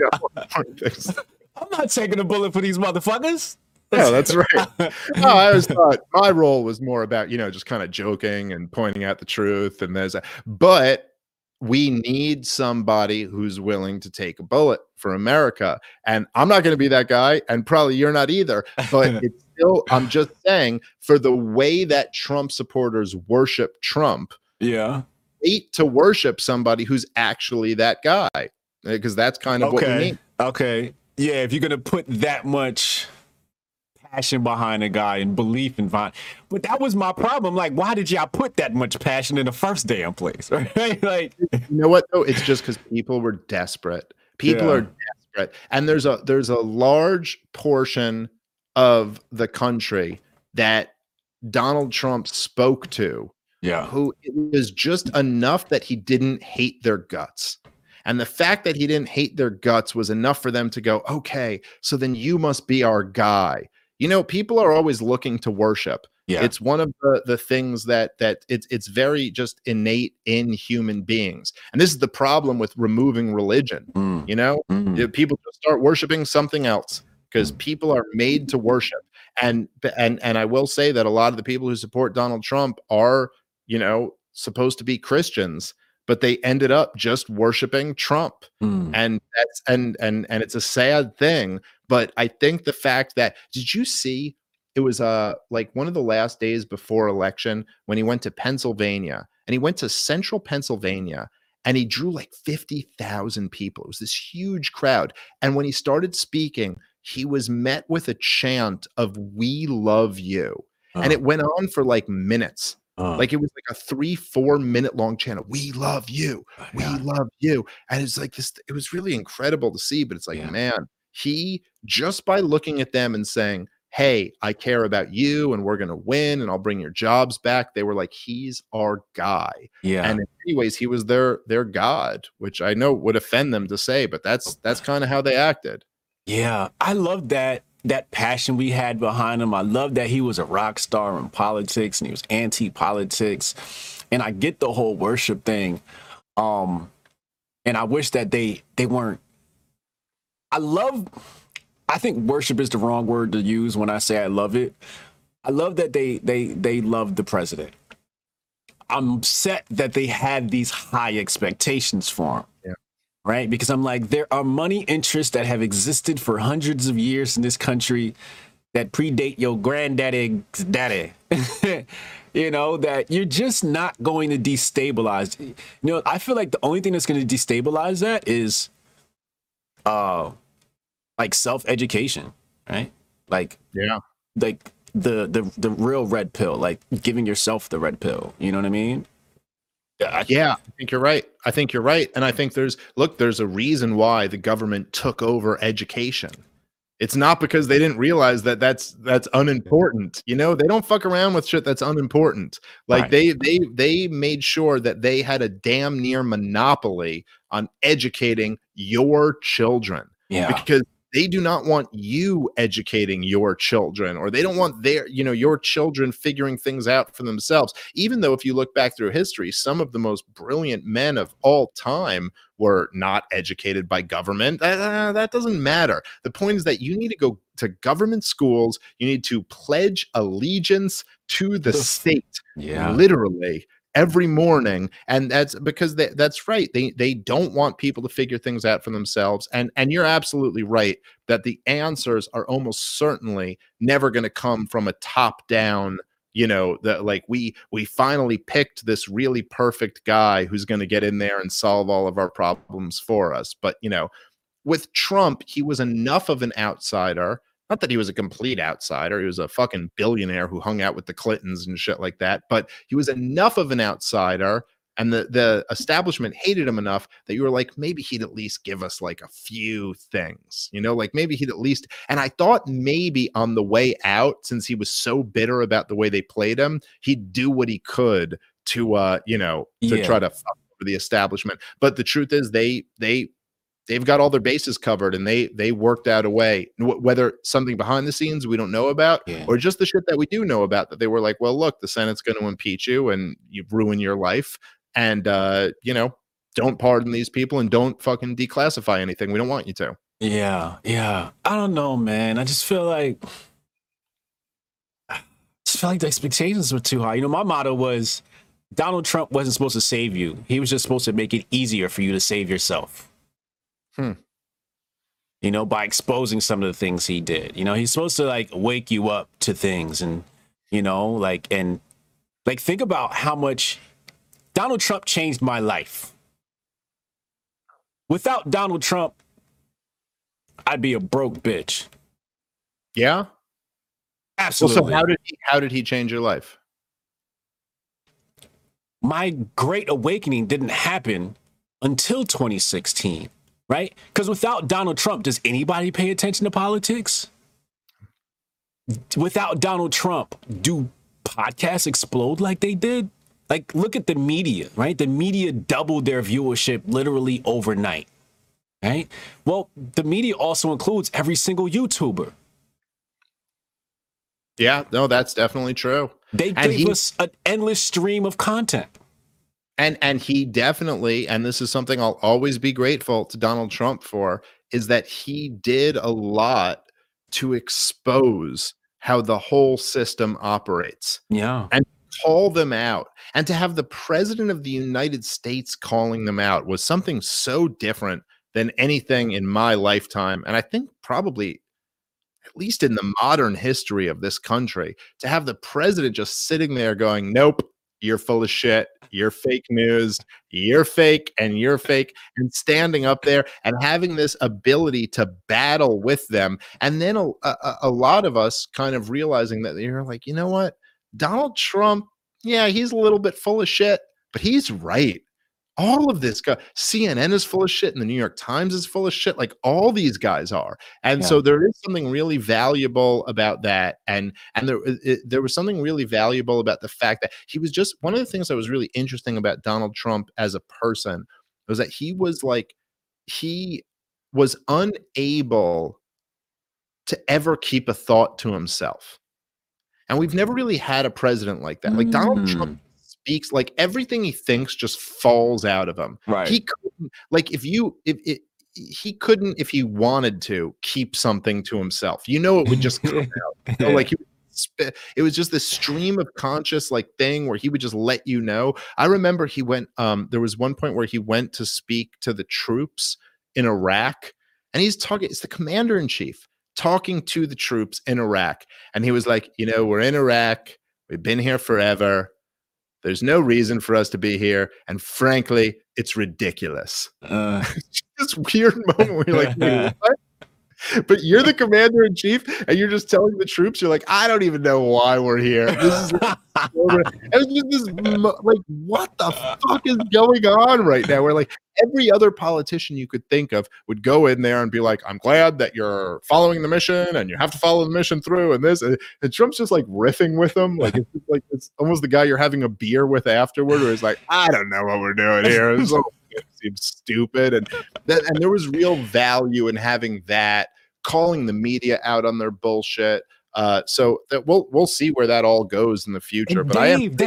not taking a bullet for these motherfuckers. No, that's right. No, I always thought my role was more about, you know, just kind of joking and pointing out the truth. And but we need somebody who's willing to take a bullet for America. And I'm not going to be that guy. And probably you're not either. But it's still, I'm just saying, for the way that Trump supporters worship Trump. Yeah. hate to worship somebody who's actually that guy, because that's kind of what we need. Okay. Yeah, if you're going to put that much passion behind a guy and belief in vine. But that was my problem. Like, why did y'all put that much passion in the first damn place? Right? Like, you know what, though? It's just because people were desperate. People are desperate. And there's a large portion of the country that Donald Trump spoke to, who it was just enough that he didn't hate their guts. And the fact that he didn't hate their guts was enough for them to go, okay, so then you must be our guy. You know, people are always looking to worship. Yeah. It's one of the things that it's very just innate in human beings. And this is the problem with removing religion. You know, people just start worshiping something else because people are made to worship. And I will say that a lot of the people who support Donald Trump are, you know, supposed to be Christians, but they ended up just worshiping Trump. And that's and it's a sad thing. But I think the fact that, did you see, it was like one of the last days before election when he went to Pennsylvania, and he went to central Pennsylvania, and he drew like 50,000 people. It was this huge crowd. And when he started speaking, he was met with a chant of "We love you." And it went on for like minutes. Like it was like a 3-4 minute long channel. We love you. We love you. And it's like this, it was really incredible to see, but it's like, man, he just by looking at them and saying, hey, I care about you and we're going to win and I'll bring your jobs back. They were like, he's our guy. Yeah. And in many ways, he was their God, which I know would offend them to say, but that's kind of how they acted. Yeah. I love that passion we had behind him. I love that he was a rock star in politics and he was anti-politics. And I get the whole worship thing. And I wish that they weren't. I think worship is the wrong word to use when I say I love it. I love that they loved the president. I'm upset that they had these high expectations for him. Right? Because I'm like, there are money interests that have existed for hundreds of years in this country that predate your granddaddy's daddy, you know, that you're just not going to destabilize. You know, I feel like the only thing that's going to destabilize that is like self-education, right? Like, like the real red pill, like giving yourself the red pill, you know what I mean? I think you're right. I think you're right. And I think there's a reason why the government took over education. It's not because they didn't realize that that's unimportant. You know, they don't fuck around with shit that's unimportant. Like they made sure that they had a damn near monopoly on educating your children. Yeah. Because they do not want you educating your children, or they don't want your children figuring things out for themselves. Even though if you look back through history, some of the most brilliant men of all time were not educated by government. That doesn't matter. The point is that you need to go to government schools. You need to pledge allegiance to the state, literally, every morning. And that's because that's right. They don't want people to figure things out for themselves. And you're absolutely right that the answers are almost certainly never going to come from a top down, you know, that like we finally picked this really perfect guy who's going to get in there and solve all of our problems for us. But, you know, with Trump, he was enough of an outsider. Not that he was a complete outsider. He was a fucking billionaire who hung out with the Clintons and shit like that. But he was enough of an outsider, and the establishment hated him enough that you were like, maybe he'd at least give us like a few things, you know, like maybe he'd at least. And I thought maybe on the way out, since he was so bitter about the way they played him, he'd do what he could to, try to fuck over the establishment. But the truth is they've got all their bases covered, and they worked out a way, whether something behind the scenes we don't know about or just the shit that we do know about, that they were like, well, look, the Senate's going to impeach you and you ruin your life. And, don't pardon these people and don't fucking declassify anything. We don't want you to. Yeah. Yeah. I don't know, man. I just feel like the expectations were too high. You know, my motto was Donald Trump wasn't supposed to save you. He was just supposed to make it easier for you to save yourself. You know, by exposing some of the things he did, you know, he's supposed to like wake you up to things and, you know, like, think about how much Donald Trump changed my life. Without Donald Trump, I'd be a broke bitch. Yeah? Absolutely. Well, so how did he change your life? My great awakening didn't happen until 2016, right? Because without Donald Trump, does anybody pay attention to politics? Without Donald Trump, do podcasts explode like they did? Like, look at the media, right? The media doubled their viewership literally overnight, right? Well, the media also includes every single YouTuber. Yeah, no, that's definitely true. They gave us an endless stream of content. And he definitely, and this is something I'll always be grateful to Donald Trump for, is that he did a lot to expose how the whole system operates. Yeah. And call them out. And to have the president of the United States calling them out was something so different than anything in my lifetime. And I think probably at least in the modern history of this country, to have the president just sitting there going, nope, you're full of shit, you're fake news, you're fake, and standing up there and having this ability to battle with them. And then a lot of us kind of realizing that you're like, you know what? Donald Trump, yeah, he's a little bit full of shit, but he's right. All of this guy, CNN is full of shit, and the New York Times is full of shit. Like all these guys are, and yeah. So there is something really valuable about that. And there was something really valuable about the fact that he was just one of the things that was really interesting about Donald Trump as a person was that he was unable to ever keep a thought to himself, and we've never really had a president like that. Like Donald Trump. Speaks like everything he thinks just falls out of him. Right. He couldn't if he wanted to keep something to himself. You know, it would just come out. You know, like it was just this stream of conscious like thing where he would just let you know. I remember he went. There was one point where he went to speak to the troops in Iraq, and he's talking. It's the commander in chief talking to the troops in Iraq, and he was like, you know, we're in Iraq. We've been here forever. There's no reason for us to be here. And frankly, it's ridiculous. This weird moment where you're like, wait, what? But you're the commander in chief and you're just telling the troops, you're like, I don't even know why we're here. This is like, what the fuck is going on right now? We're like, every other politician you could think of would go in there and be like, I'm glad that you're following the mission and you have to follow the mission through and this. And Trump's just like riffing with them. Like it's almost the guy you're having a beer with afterward where he's like, I don't know what we're doing here. This whole thing seems stupid. And there was real value in having that, calling the media out on their bullshit. So that we'll see where that all goes in the future. And but Dave,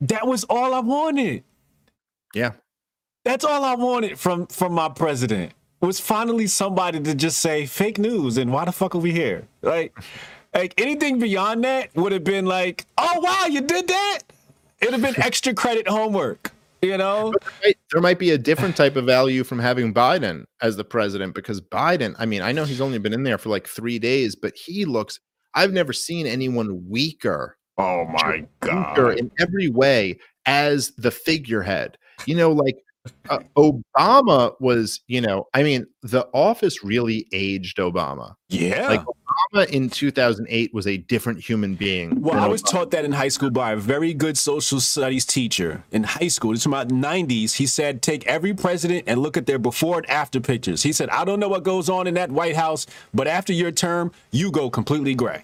that was all I wanted. Yeah. That's all I wanted from my president was finally somebody to just say fake news and why the fuck are we here? Like anything beyond that would have been like, oh, wow, you did that? It would have been extra credit homework, you know? There might be a different type of value from having Biden as the president because Biden, I mean, I know he's only been in there for like 3 days, but he looks, I've never seen anyone weaker. Oh, my God. In every way as the figurehead, you know, like. Obama was, you know, I mean, the office really aged Obama. Yeah. Like Obama in 2008 was a different human being. Well, I was taught that in high school by a very good social studies teacher in high school. It's about 90s. He said, take every president and look at their before and after pictures. He said, I don't know what goes on in that White House, but after your term, you go completely gray.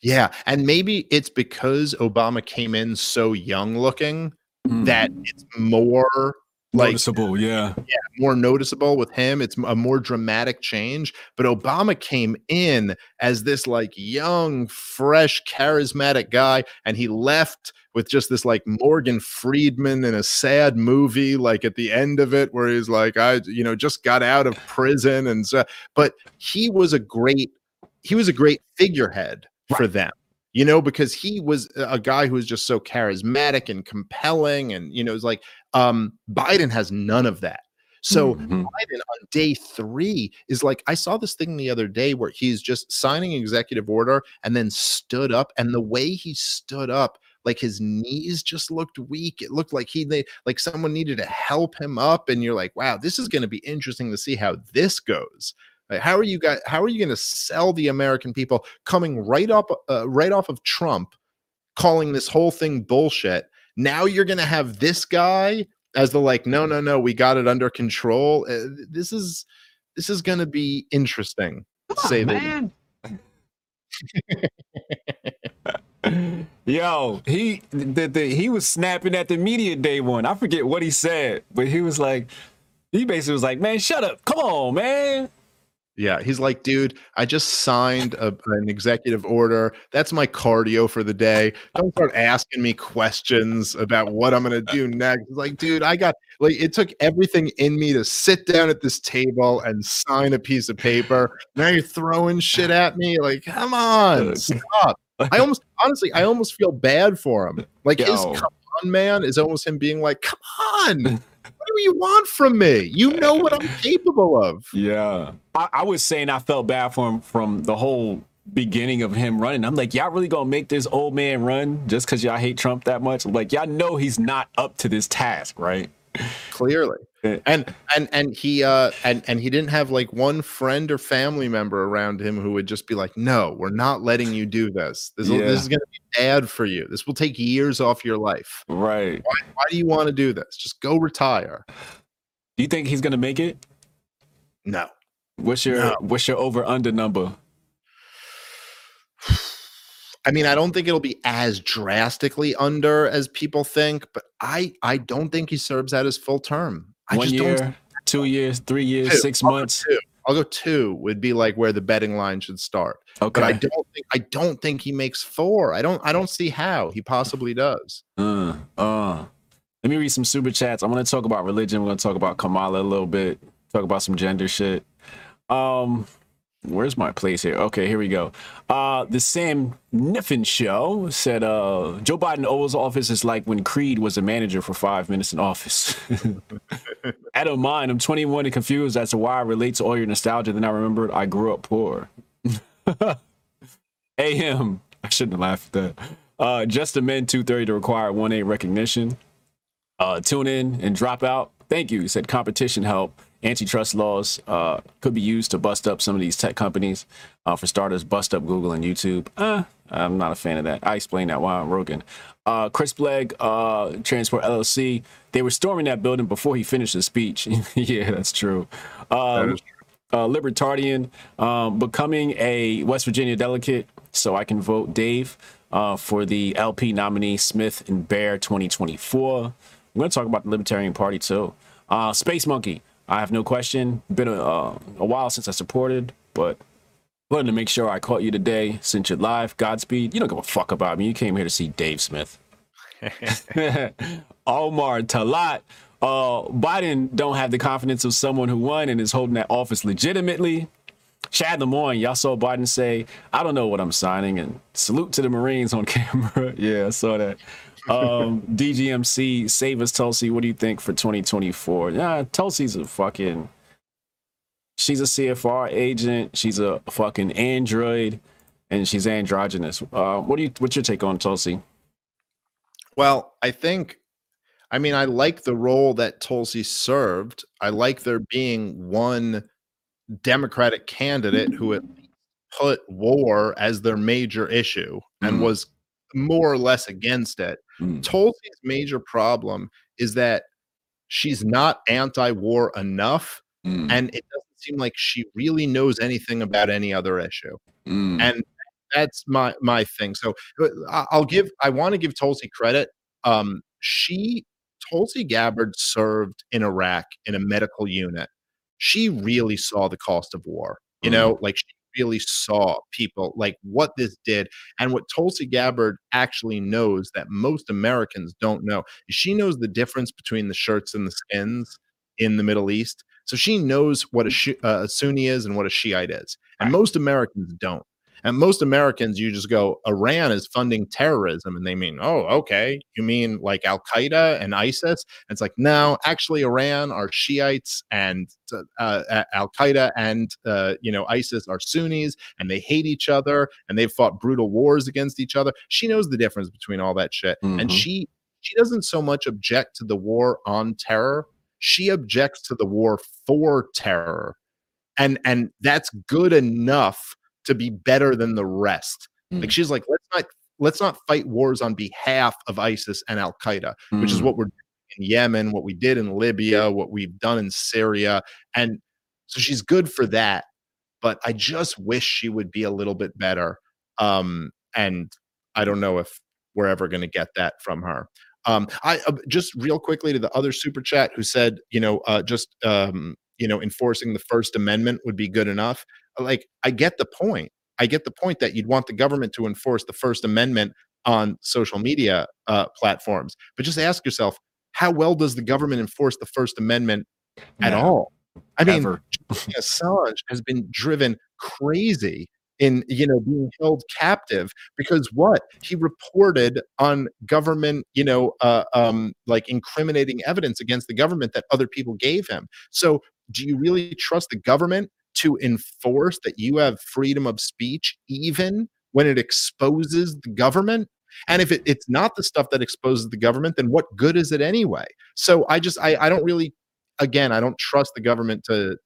Yeah. And maybe it's because Obama came in so young looking that it's more... Like, noticeable, yeah, more noticeable with him. It's a more dramatic change. But Obama came in as this like young, fresh, charismatic guy, and he left with just this like Morgan Freeman in a sad movie, like at the end of it, where he's like, I, you know, just got out of prison, and so. But he was a great figurehead for them. You know, because he was a guy who was just so charismatic and compelling. And, you know, it's like Biden has none of that. So Biden on day 3 is like, I saw this thing the other day where he's just signing executive order and then stood up. And the way he stood up, like his knees just looked weak. It looked like like someone needed to help him up. And you're like, wow, this is going to be interesting to see how this goes. Like, how are you going to sell the American people coming right off of Trump, calling this whole thing bullshit? Now you're going to have this guy as the like, no, no, no, we got it under control. This is going to be interesting. Yo, he was snapping at the media day one. I forget what he said, but he was like, he basically was like, man, shut up. Come on, man. Yeah, he's like, dude, I just signed an executive order. That's my cardio for the day. Don't start asking me questions about what I'm going to do next. He's like, dude, it took everything in me to sit down at this table and sign a piece of paper. Now you're throwing shit at me. Like, come on, stop. I almost feel bad for him. Like, his come on, man, is almost him being like, come on. What do you want from me? You know what I'm capable of. Yeah, I was saying I felt bad for him from the whole beginning of him running. I'm like, y'all really gonna make this old man run just because y'all hate Trump that much? I'm like, y'all know he's not up to this task, right? Clearly. And he didn't have like one friend or family member around him who would just be like, no, we're not letting you do this. This is going to be bad for you. This will take years off your life. Right. Why do you want to do this? Just go retire. Do you think he's going to make it? No. What's your over under number? I mean, I don't think it'll be as drastically under as people think, but I don't think he serves out his full term. 1 year, 2 years, 3 years, 6 months. I'll go two would be like where the betting line should start. Okay. But I don't think he makes four. I don't see how he possibly does. Let me read some super chats. I'm going to talk about religion. We're going to talk about Kamala a little bit. Talk about some gender shit. Where's my place here? Okay, here we go. The Sam Niffin Show said, Joe Biden Oval's office is like when Creed was a manager for 5 minutes in office. I don't mind. I'm 21 and confused as to why I relate to all your nostalgia. Then I remembered I grew up poor. AM. I shouldn't have laughed at that. Just amend 230 to require 1A recognition. Tune in and drop out. Thank you. Said competition help. Antitrust laws could be used to bust up some of these tech companies. For starters, bust up Google and YouTube. I'm not a fan of that. I explained that while I'm Rogan. Chris Blegg, Transport LLC. They were storming that building before he finished his speech. Yeah, that's true. Libertarian, becoming a West Virginia delegate so I can vote Dave for the LP nominee Smith and Bear 2024. I'm going to talk about the Libertarian Party too. Space Monkey. I have no question. Been a while since I supported, but wanted to make sure I caught you today since you're live. Godspeed. You don't give a fuck about me. You came here to see Dave Smith. Omar Talat. Biden don't have the confidence of someone who won and is holding that office legitimately. Chad Lemoyne, y'all saw Biden say, I don't know what I'm signing, and salute to the Marines on camera. Yeah, I saw that. DGMC, save us Tulsi. What do you think for 2024? Yeah, Tulsi's she's a CFR agent. She's a fucking android, and she's androgynous. What's your take on Tulsi? Well, I like the role that Tulsi served. I like there being one Democratic candidate who at least put war as their major issue and was more or less against it. Tulsi's major problem is that she's not anti-war enough, and it doesn't seem like she really knows anything about any other issue. And that's my thing. So I want to give Tulsi credit. Tulsi Gabbard served in Iraq in a medical unit. She really saw the cost of war, she really saw people like what this did. And what Tulsi Gabbard actually knows that most Americans don't know is she knows the difference between the shirts and the skins in the Middle East. So she knows what a Sunni is and what a Shiite is. And most Americans don't. And most Americans, you just go, Iran is funding terrorism. And they mean, oh, okay. You mean like Al-Qaeda and ISIS? And it's like, no, actually Iran are Shiites and Al-Qaeda and, ISIS are Sunnis, and they hate each other and they've fought brutal wars against each other. She knows the difference between all that shit. Mm-hmm. And she doesn't so much object to the war on terror. She objects to the war for terror. And that's good enough to be better than the rest. Mm. Like she's like, let's not fight wars on behalf of ISIS and Al-Qaeda, which is what we're doing in Yemen, what we did in Libya, what we've done in Syria. And so she's good for that. But I just wish she would be a little bit better. And I don't know if we're ever going to get that from her. I just real quickly to the other super chat who said, enforcing the First Amendment would be good enough. Like, I get the point. I get the point that you'd want the government to enforce the First Amendment on social media platforms. But just ask yourself, how well does the government enforce the First Amendment at all? I mean, Assange has been driven crazy in, being held captive because what? He reported on government, incriminating evidence against the government that other people gave him. So do you really trust the government to enforce that you have freedom of speech, even when it exposes the government? And if it's not the stuff that exposes the government, then what good is it anyway? So I don't really, again, I don't trust the government to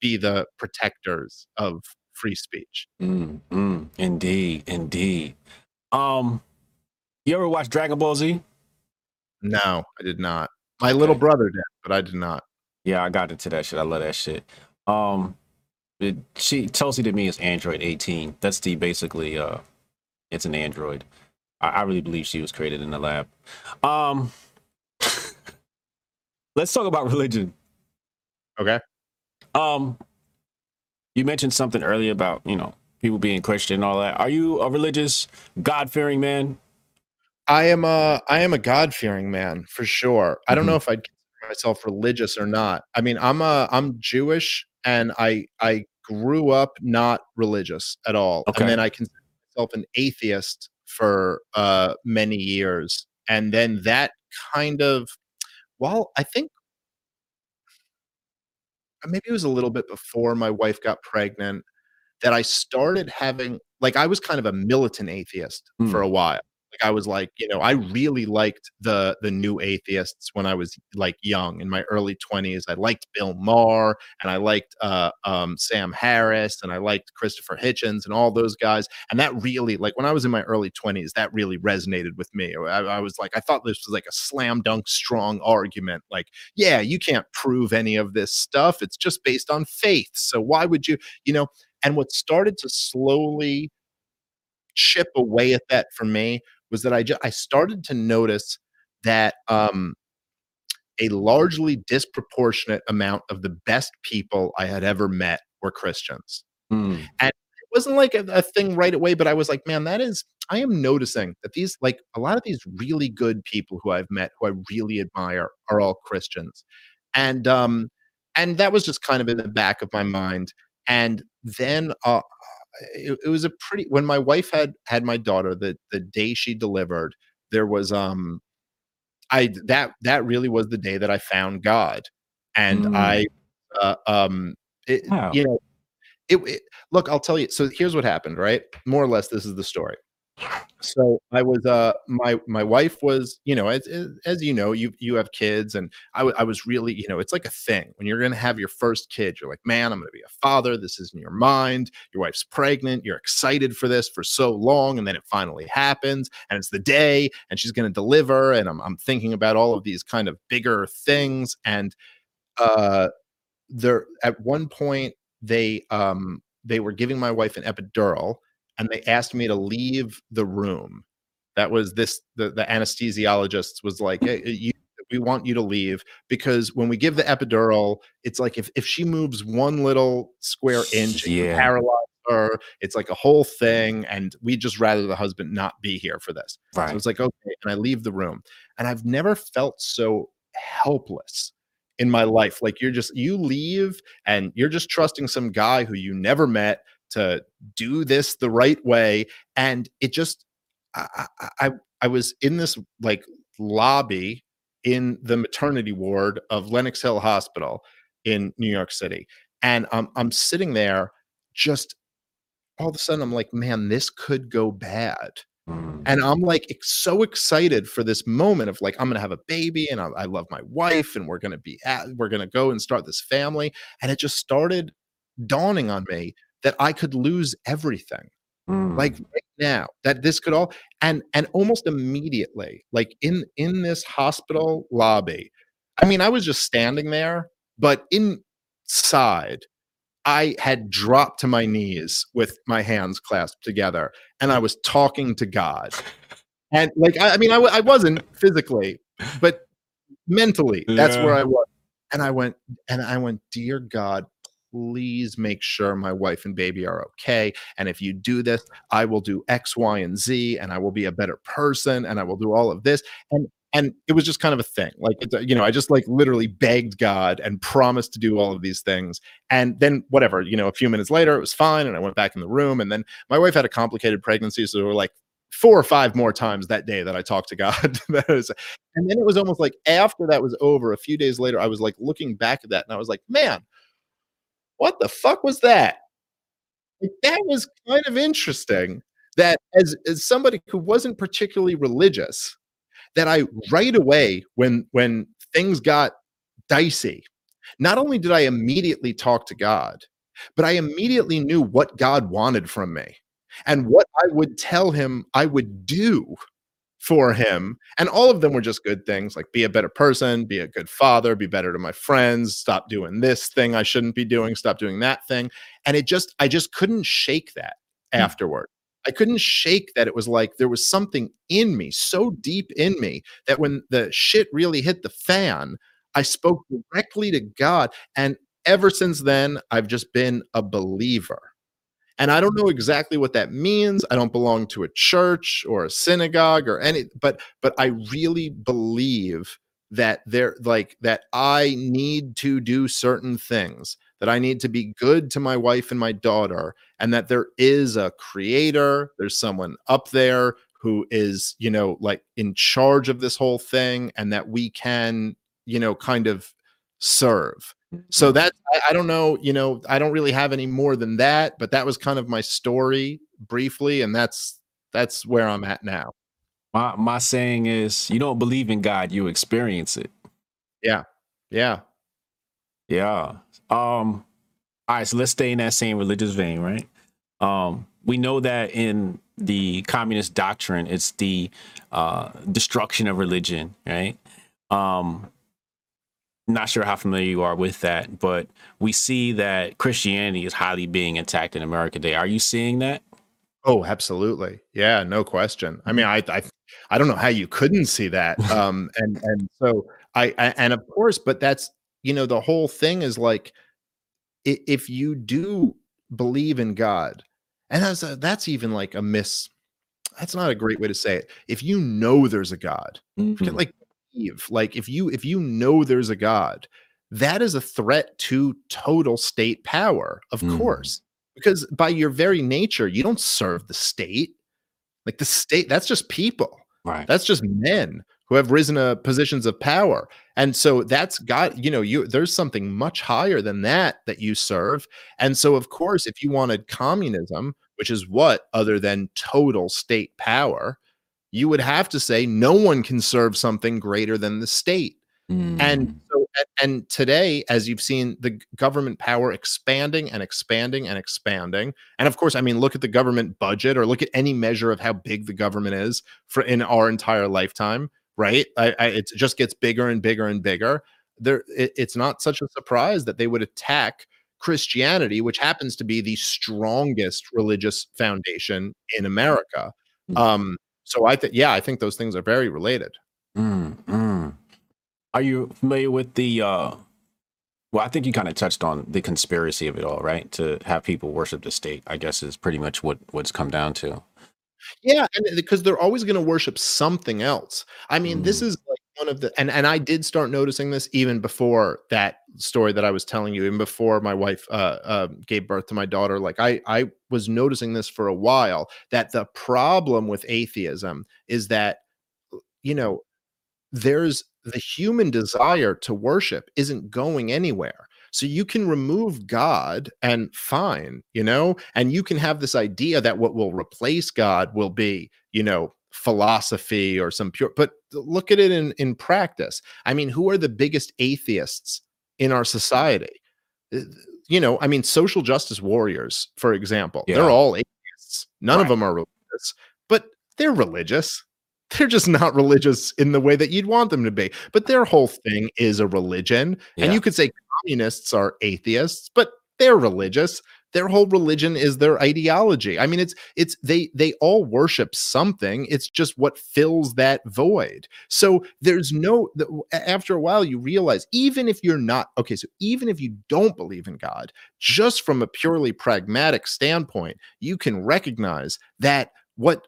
be the protectors of free speech. Indeed. You ever watch Dragon Ball Z? No, I did not. My little brother did, but I did not. Yeah, I got into that shit. I love that shit. Tulsi to me is Android 18. That's the basically it's an android. I really believe she was created in the lab. Let's talk about religion. Okay. You mentioned something earlier about people being Christian and all that. Are you a religious, God-fearing man? I am a God-fearing man for sure. Mm-hmm. I don't know if I'd consider myself religious or not. I mean, I'm Jewish. And I grew up not religious at all. Okay. And then I considered myself an atheist for many years. And then that kind of, I think maybe it was a little bit before my wife got pregnant that I started having, I was kind of a militant atheist for a while. I was like, I really liked the new atheists when I was young in my early 20s. I liked Bill Maher and I liked Sam Harris and I liked Christopher Hitchens and all those guys. And that really, when I was in my early 20s, that really resonated with me. I was like, I thought this was a slam dunk strong argument. You can't prove any of this stuff. It's just based on faith. So why would you? And what started to slowly chip away at that for me was that I started to notice that a largely disproportionate amount of the best people I had ever met were Christians. And it wasn't a thing right away, but I was like, man, I am noticing that these, a lot of these really good people who I've met, who I really admire, are all Christians. And that was just kind of in the back of my mind. And then it was when my wife had my daughter, the day she delivered, there was, that really was the day that I found God. And I'll tell you. So here's what happened, right? More or less, this is the story. So I was, my wife was, as you have kids, and I was really, it's like a thing when you're going to have your first kid, you're like, man, I'm going to be a father. This is in your mind. Your wife's pregnant. You're excited for this for so long. And then it finally happens and it's the day and she's going to deliver. And I'm thinking about all of these kind of bigger things. And, there at one point they were giving my wife an epidural. And they asked me to leave the room. That was the anesthesiologist was like, hey, we want you to leave because when we give the epidural, it's like if she moves one little square inch, you paralyze her, it's like a whole thing. And we just rather the husband not be here for this. Right. So it's like, okay. And I leave the room. And I've never felt so helpless in my life. Like you leave and you're just trusting some guy who you never met to do this the right way. And it just, I was in this like lobby in the maternity ward of Lenox Hill Hospital in New York City. And I'm sitting there, just all of a sudden I'm like, man, this could go bad. And I'm like so excited for this moment of like, I'm going to have a baby and I love my wife and we're going to go and start this family. And it just started dawning on me that I could lose everything like right now, that this could all, and almost immediately, like in this hospital lobby, I mean, I was just standing there, but inside I had dropped to my knees with my hands clasped together, and I was talking to God. And like, I mean, I wasn't physically, but mentally, that's where I was. And I went, dear God, please make sure my wife and baby are okay. And if you do this, I will do X, Y, and Z, and I will be a better person, and I will do all of this. And it was just kind of a thing. Like, you know, I just like literally begged God and promised to do all of these things. And then whatever, you know, a few minutes later, it was fine. And I went back in the room. And then my wife had a complicated pregnancy. So there were like 4 or 5 more times that day that I talked to God. And then it was almost like after that was over, a few days later, I was like looking back at that. And I was like, man, what the fuck was that? Like, that was kind of interesting that as somebody who wasn't particularly religious, that I right away, when things got dicey, not only did I immediately talk to God, but I immediately knew what God wanted from me and what I would tell him I would do for him. And all of them were just good things, like be a better person, be a good father, be better to my friends, stop doing this thing I shouldn't be doing, stop doing that thing. And it just, I just couldn't shake that afterward. I couldn't shake that. It was like there was something in me, so deep in me, that when the shit really hit the fan, I spoke directly to God. And ever since then, I've just been a believer. And I don't know exactly what that means. I don't belong to a church or a synagogue or any, but I really believe that there, like, that I need to do certain things, that I need to be good to my wife and my daughter, and that there is a creator, there's someone up there who is, you know, like in charge of this whole thing, and that we can, you know, kind of serve. So that, I don't know, you know, I don't really have any more than that, but that was kind of my story briefly. And that's where I'm at now. My saying is, you don't believe in God, you experience it. Yeah. Yeah. Yeah. All right, so let's stay in that same religious vein, right? We know that in the communist doctrine, it's the destruction of religion, right? Not sure how familiar you are with that, but we see that Christianity is highly being attacked in America today. Are you seeing that? Oh, absolutely. Yeah, no question. I mean, I don't know how you couldn't see that. And so I and of course, but that's, you know, the whole thing is like, if you do believe in God, and that's even like a miss, that's not a great way to say it. If you know there's a God, like Eve, like if you know there's a God, that is a threat to total state power, of course, because by your very nature, you don't serve the state. Like the state, that's just people, right? That's just men who have risen to positions of power. And so that's got, you know, there's something much higher than that you serve. And so, of course, if you wanted communism, which is what other than total state power, you would have to say no one can serve something greater than the state. And so, and today, as you've seen, the government power expanding and expanding and expanding. And of course, I mean, look at the government budget, or look at any measure of how big the government is for in our entire lifetime. Right? It just gets bigger and bigger and bigger. It's not such a surprise that they would attack Christianity, which happens to be the strongest religious foundation in America. So I think those things are very related. Are you familiar with the? Well, I think you kind of touched on the conspiracy of it all, right? To have people worship the state, I guess, is pretty much what's come down to. Yeah, and because they're always going to worship something else. I mean, this is like one of the, and I did start noticing this even before that story that I was telling you, even before my wife gave birth to my daughter, like I was noticing this for a while, that the problem with atheism is that, you know, there's the human desire to worship isn't going anywhere. So you can remove God and fine, you know, and you can have this idea that what will replace God will be, you know, philosophy or some pure, but look at it in practice. I mean, who are the biggest atheists in our society? You know, I mean, social justice warriors, for example, they're all atheists. None of them are religious, but they're religious. They're just not religious in the way that you'd want them to be. But their whole thing is a religion. Yeah. And you could say communists are atheists, but they're religious. Their whole religion is their ideology. I mean, it's they all worship something. It's just what fills that void. So there's no, after a while you realize, even if you're not, okay, so even if you don't believe in God, just from a purely pragmatic standpoint, you can recognize that what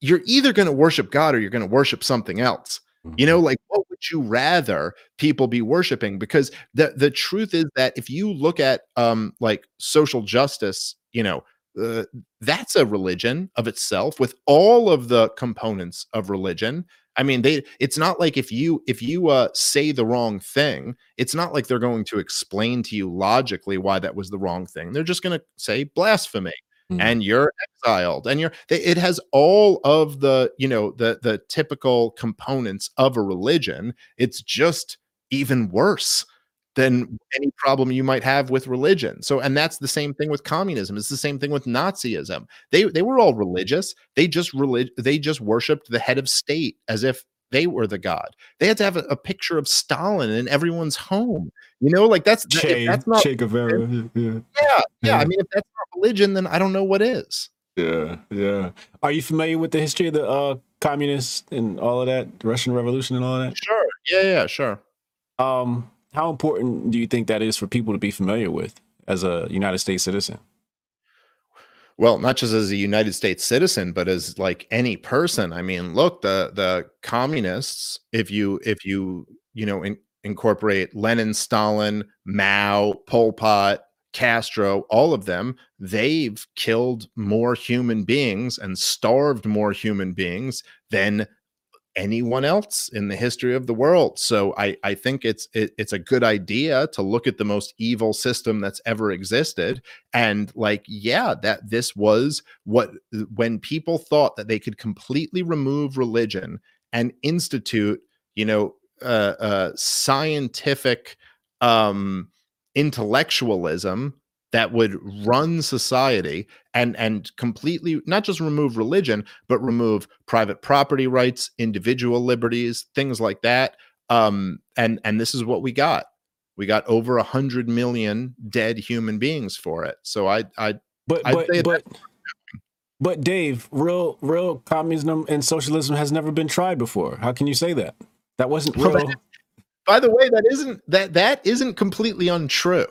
you're either going to worship God or you're going to worship something else. You know, like, what would you rather people be worshiping? Because the truth is that if you look at like social justice, you know, that's a religion of itself with all of the components of religion. I mean, it's not like if you say the wrong thing, it's not like they're going to explain to you logically why that was the wrong thing. They're just going to say blasphemy. Mm-hmm. And you're exiled, and it has all of the, you know, the typical components of a religion. It's just even worse than any problem you might have with religion. So, and that's the same thing with communism. It's the same thing with Nazism. They were all religious. They just worshipped the head of state as if they were the god. They had to have a picture of Stalin in everyone's home. You know, like that's not Che Guevara. Yeah. I mean, if that's not religion, then I don't know what is. Yeah. Are you familiar with the history of the communists and all of that, the Russian Revolution and all of that? Sure. Yeah, sure. How important do you think that is for people to be familiar with as a United States citizen? Well, not just as a United States citizen, but as like any person. I mean, look, the communists, if you incorporate Lenin, Stalin, Mao, Pol Pot, Castro, all of them, they've killed more human beings and starved more human beings than anyone else in the history of the world. So I think it's a good idea to look at the most evil system that's ever existed. And like, yeah, that this was what, when people thought that they could completely remove religion and institute, you know, scientific intellectualism that would run society and completely not just remove religion, but remove private property rights, individual liberties, things like that. And this is what we got. We got over 100 million dead human beings for it. So But Dave, real communism and socialism has never been tried before. How can you say that? That wasn't real. Well, by the way, that isn't completely untrue.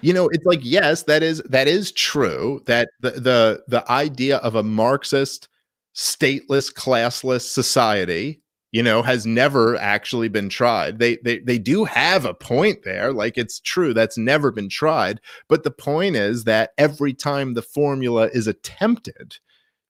You know, it's like, yes, that is true that the idea of a Marxist, stateless, classless society, you know, has never actually been tried. They do have a point there. Like, it's true, that's never been tried. But the point is that every time the formula is attempted,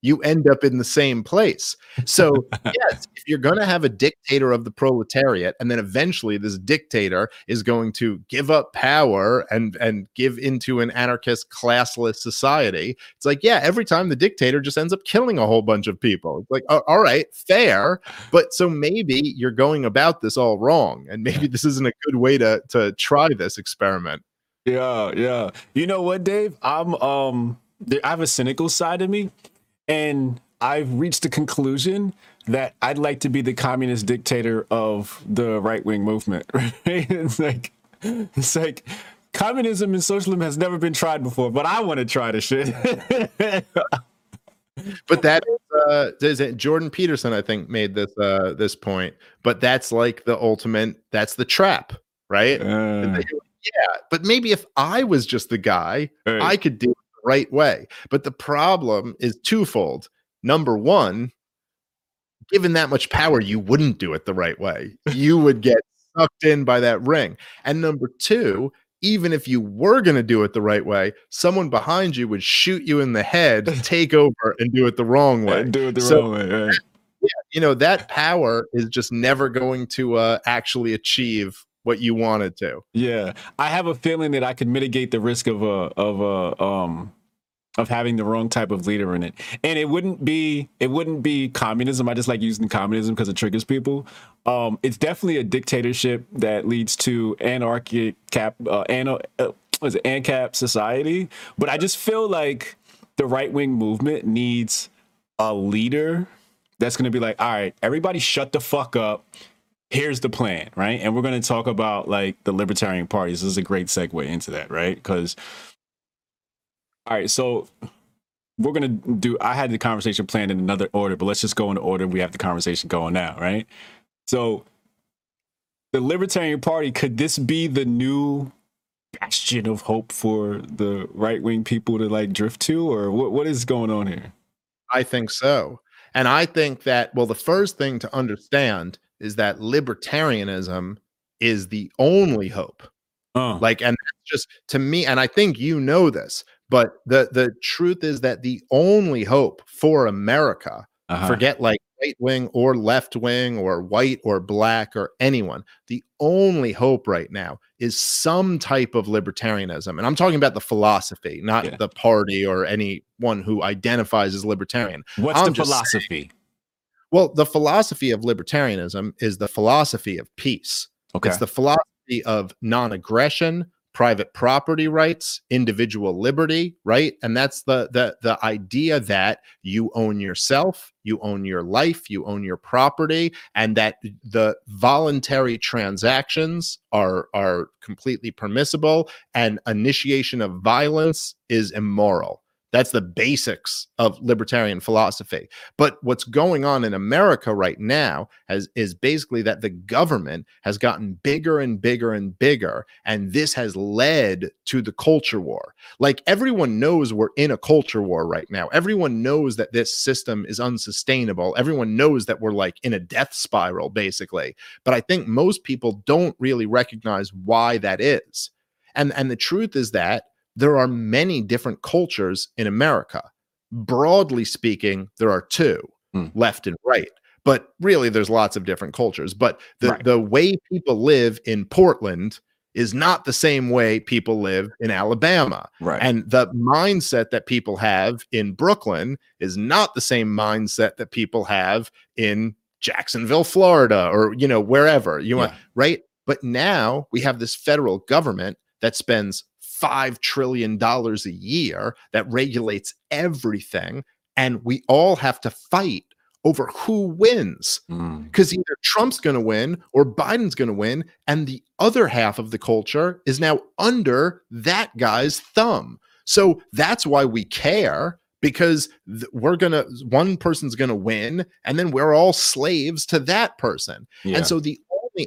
you end up in the same place. So yes, if you're going to have a dictator of the proletariat, and then eventually this dictator is going to give up power and give into an anarchist, classless society, it's like, yeah, every time the dictator just ends up killing a whole bunch of people. It's like, oh, all right, fair. But so maybe you're going about this all wrong. And maybe this isn't a good way to try this experiment. Yeah. You know what, Dave? I have a cynical side of me. And I've reached the conclusion that I'd like to be the communist dictator of the right-wing movement. Right? It's like communism and socialism has never been tried before, but I want to try the shit. But that is Jordan Peterson, I think, made this point. But that's like the ultimate. That's the trap, right? Yeah. But maybe if I was just the guy, right, I could do it right way. But the problem is twofold. Number one, given that much power, you wouldn't do it the right way. You would get sucked in by that ring. And number two, even if you were going to do it the right way, someone behind you would shoot you in the head, take over, and do it the wrong way. Right. Yeah, you know, that power is just never going to actually achieve what you wanted to. Yeah, I have a feeling that I could mitigate the risk of having the wrong type of leader in it, and it wouldn't be communism. I just like using communism because it triggers people. It's definitely a dictatorship that leads to anarchic ANCAP society. But I just feel like the right wing movement needs a leader that's going to be like, all right, everybody shut the fuck up. Here's the plan, right? And we're going to talk about like the Libertarian parties. This is a great segue into that, right? Because, all right, so we're going to do, I had the conversation planned in another order, but let's just go in the order we have the conversation going now, right? So the Libertarian Party, could this be the new bastion of hope for the right-wing people to like drift to, or what is going on here? I think so. And I think that, well, the first thing to understand is that libertarianism is the only hope. Oh. Like, and that's just, to me, and I think you know this, but the truth is that the only hope for America, forget like right wing or left wing or white or black or anyone, the only hope right now is some type of libertarianism. And I'm talking about the philosophy, not the party or anyone who identifies as libertarian. What's the philosophy? Saying, well, the philosophy of libertarianism is the philosophy of peace. Okay. It's the philosophy of non-aggression, private property rights, individual liberty, right? And that's the idea that you own yourself, you own your life, you own your property, and that the voluntary transactions are completely permissible, and initiation of violence is immoral. That's the basics of libertarian philosophy. But what's going on in America right now is basically that the government has gotten bigger and bigger and bigger, and this has led to the culture war. Like, everyone knows we're in a culture war right now. Everyone knows that this system is unsustainable. Everyone knows that we're like in a death spiral, basically. But I think most people don't really recognize why that is. And the truth is that there are many different cultures in America. Broadly speaking, there are two, left and right. But really, there's lots of different cultures. But the way people live in Portland is not the same way people live in Alabama. Right. And the mindset that people have in Brooklyn is not the same mindset that people have in Jacksonville, Florida, or, you know, wherever you want, right? But now we have this federal government that spends $5 trillion a year that regulates everything. And we all have to fight over who wins, because either Trump's going to win or Biden's going to win. And the other half of the culture is now under that guy's thumb. So that's why we care, because one person's going to win, and then we're all slaves to that person. Yeah. And so the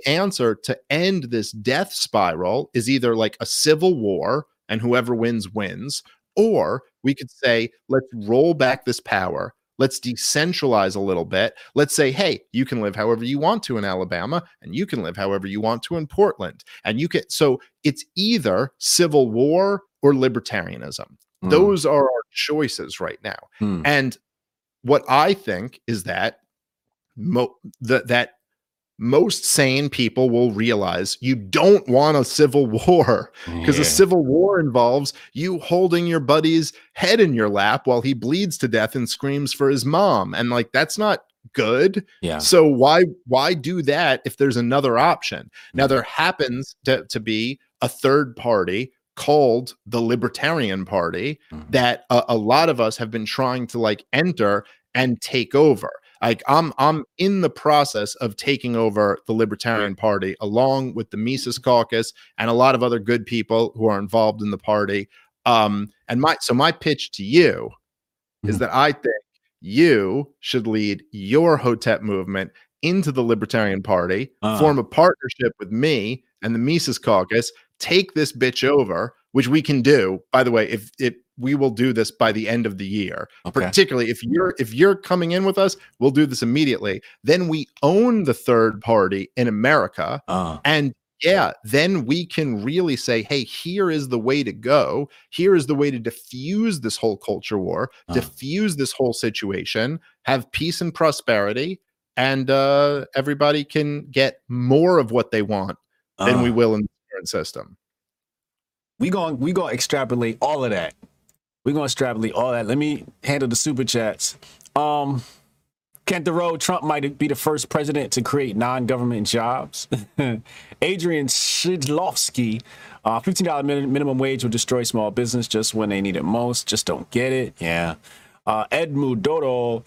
answer to end this death spiral is either like a civil war and whoever wins, or we could say, let's roll back this power. Let's decentralize a little bit. Let's say, hey, you can live however you want to in Alabama, and you can live however you want to in Portland. And you can, so it's either civil war or libertarianism. Those are our choices right now. And what I think is that most sane people will realize you don't want a civil war, because a civil war involves you holding your buddy's head in your lap while he bleeds to death and screams for his mom. And like, that's not good. Yeah. So why do that if there's another option? Now, there happens to be a third party called the Libertarian Party that a lot of us have been trying to like enter and take over. Like, I'm in the process of taking over the Libertarian Party, along with the Mises Caucus and a lot of other good people who are involved in the party. And my pitch to you is that I think you should lead your Hotep movement into the Libertarian Party, form a partnership with me and the Mises Caucus, take this bitch over, which we can do, by the way, we will do this by the end of the year, particularly if you're coming in with us, we'll do this immediately. Then we own the third party in America. And yeah, then we can really say, hey, here is the way to go. Here is the way to diffuse this whole culture war, diffuse this whole situation, have peace and prosperity, and everybody can get more of what they want than we will in the current system. We gonna extrapolate all of that. We're going to extrapolate all that. Let me handle the super chats. Kent the Road, Trump might be the first president to create non-government jobs. Adrian Shidlovsky, $15 minimum wage will destroy small business just when they need it most. Just don't get it. Yeah. Edmund Dodo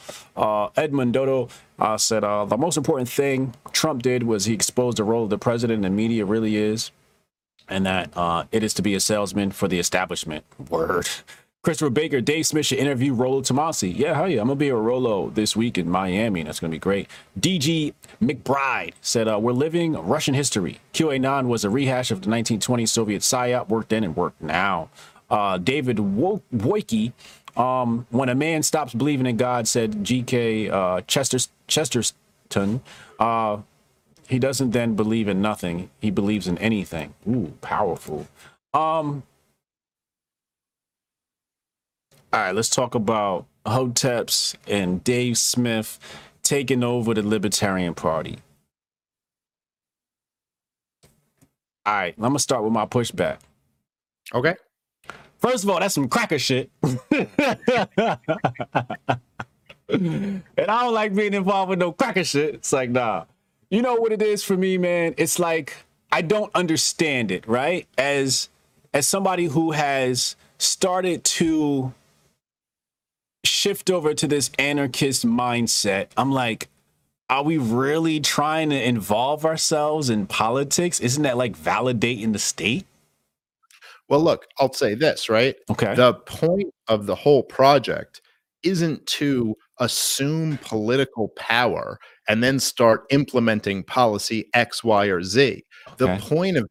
said, the most important thing Trump did was he exposed the role of the president in the media really is, and that it is to be a salesman for the establishment. Word. Christopher Baker, Dave Smith should interview Rolo Tomasi. Yeah, hell yeah. I'm going to be a Rolo this week in Miami. That's going to be great. DG McBride said, we're living Russian history. QAnon was a rehash of the 1920s Soviet psyop. Worked then and worked now. David Wojcicki, when a man stops believing in God, said G.K. Chesterton, he doesn't then believe in nothing. He believes in anything. Ooh, powerful. All right, let's talk about Hotep's and Dave Smith taking over the Libertarian Party. All right, I'm going to start with my pushback. Okay. First of all, that's some cracker shit. And I don't like being involved with no cracker shit. It's like, nah. You know what it is for me, man? It's like I don't understand it, right? As somebody who has started to shift over to this anarchist mindset, I'm like, are we really trying to involve ourselves in politics? Isn't that like validating the state? Well, look, I'll say this, right? Okay. The point of the whole project isn't to assume political power and then start implementing policy X, Y, or Z. Okay. The point of it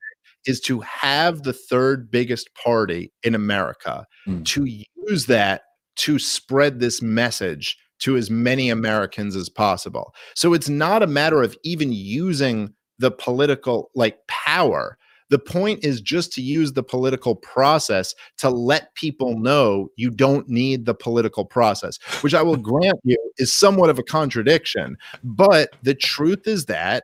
is to have the third biggest party in America, to use that to spread this message to as many Americans as possible. So it's not a matter of even using the political power. The point is just to use the political process to let people know you don't need the political process, which I will grant you is somewhat of a contradiction. But the truth is that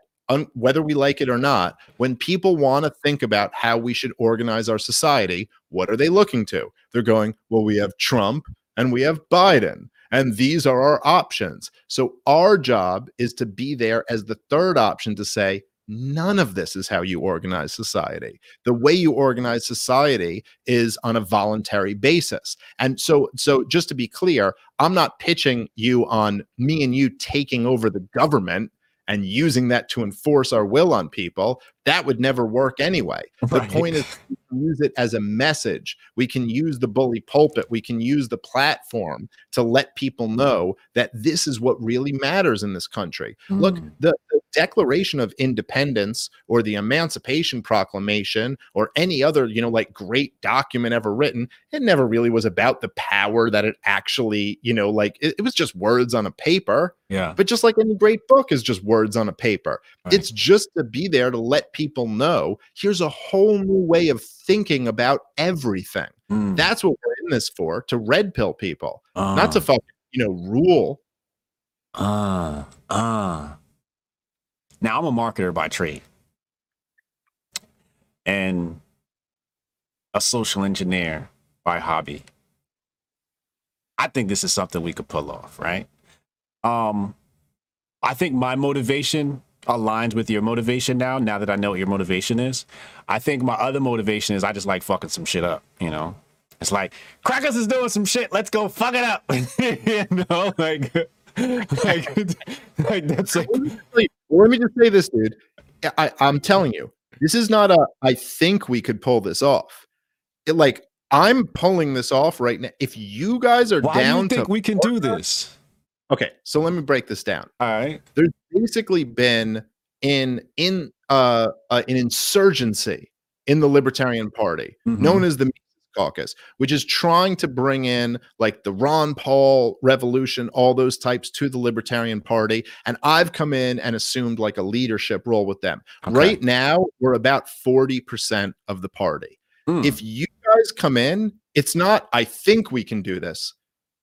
whether we like it or not, when people want to think about how we should organize our society, what are they looking to? They're going, well, we have Trump and we have Biden, and these are our options. So our job is to be there as the third option to say, none of this is how you organize society. The way you organize society is on a voluntary basis. And so just to be clear, I'm not pitching you on me and you taking over the government and using that to enforce our will on people. That would never work anyway. Right. The point is we can use it as a message. We can use the bully pulpit. We can use the platform to let people know that this is what really matters in this country. Look, the Declaration of Independence or the Emancipation Proclamation or any other, great document ever written, it never really was about the power that it actually, it was just words on a paper. Yeah. But just like any great book is just words on a paper. Right. It's just to be there to let people know here's a whole new way of thinking about everything. That's what we're in this for, to red pill people, not to fucking rule. Now I'm a marketer by trade and a social engineer by hobby. I think this is something we could pull off, right? I think my motivation aligns with your motivation now that I know what your motivation is. I think my other motivation is I just like fucking some shit up, It's like, crackers is doing some shit, let's go fuck it up. That's like... Let me just say this, dude. I'm telling you, this is not I think we could pull this off. I'm pulling this off right now. If you guys are down to... Why do you think we can do this? Okay, so let me break this down. All right. There's basically been an insurgency in the Libertarian Party, known as the Mises Caucus, which is trying to bring in like the Ron Paul revolution, all those types to the Libertarian Party. And I've come in and assumed like a leadership role with them. Okay. Right now, we're about 40% of the party. If you guys come in, it's not, I think we can do this.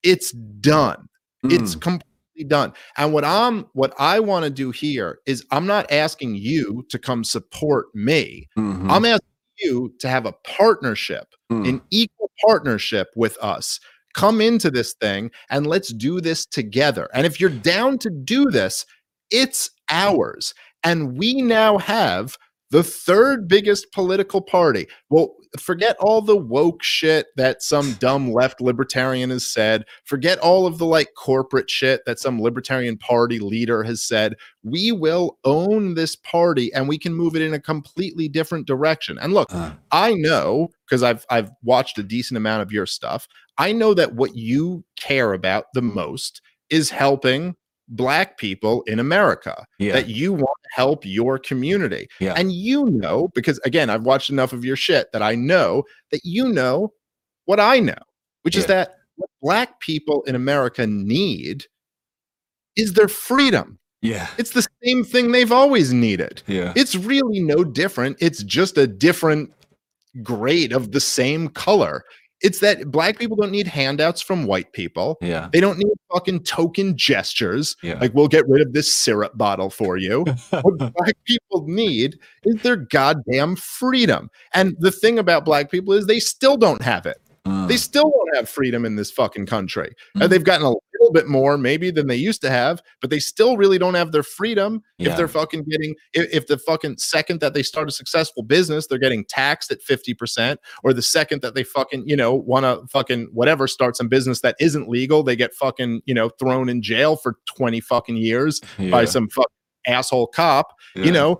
It's done. It's completely done. And what I want to do here is I'm not asking you to come support me. I'm asking you to have a partnership, an equal partnership with us. Come into this thing and let's do this together. And if you're down to do this, it's ours. And we now have the third biggest political party. Well, forget all the woke shit that some dumb left libertarian has said. Forget all of the like corporate shit that some Libertarian Party leader has said. We will own this party and we can move it in a completely different direction. And look, I know, because I've watched a decent amount of your stuff. I know that what you care about the most is helping Black people in America, that you want to help your community. And you know, because again, I've watched enough of your shit that I know that you know what I know, which is that what Black people in America need is their freedom. It's the same thing they've always needed. It's really no different. It's just a different grade of the same color. It's that Black people don't need handouts from white people. They don't need fucking token gestures. Like, we'll get rid of this syrup bottle for you. What Black people need is their goddamn freedom. And the thing about Black people is they still don't have it. They still don't have freedom in this fucking country. They've gotten a little bit more maybe than they used to have, but they still really don't have their freedom. If they're fucking getting, if the fucking second that they start a successful business, they're getting taxed at 50%, or the second that they fucking, you know, want to fucking whatever, start some business that isn't legal, they get fucking, you know, thrown in jail for 20 fucking years by some fucking asshole cop, you know.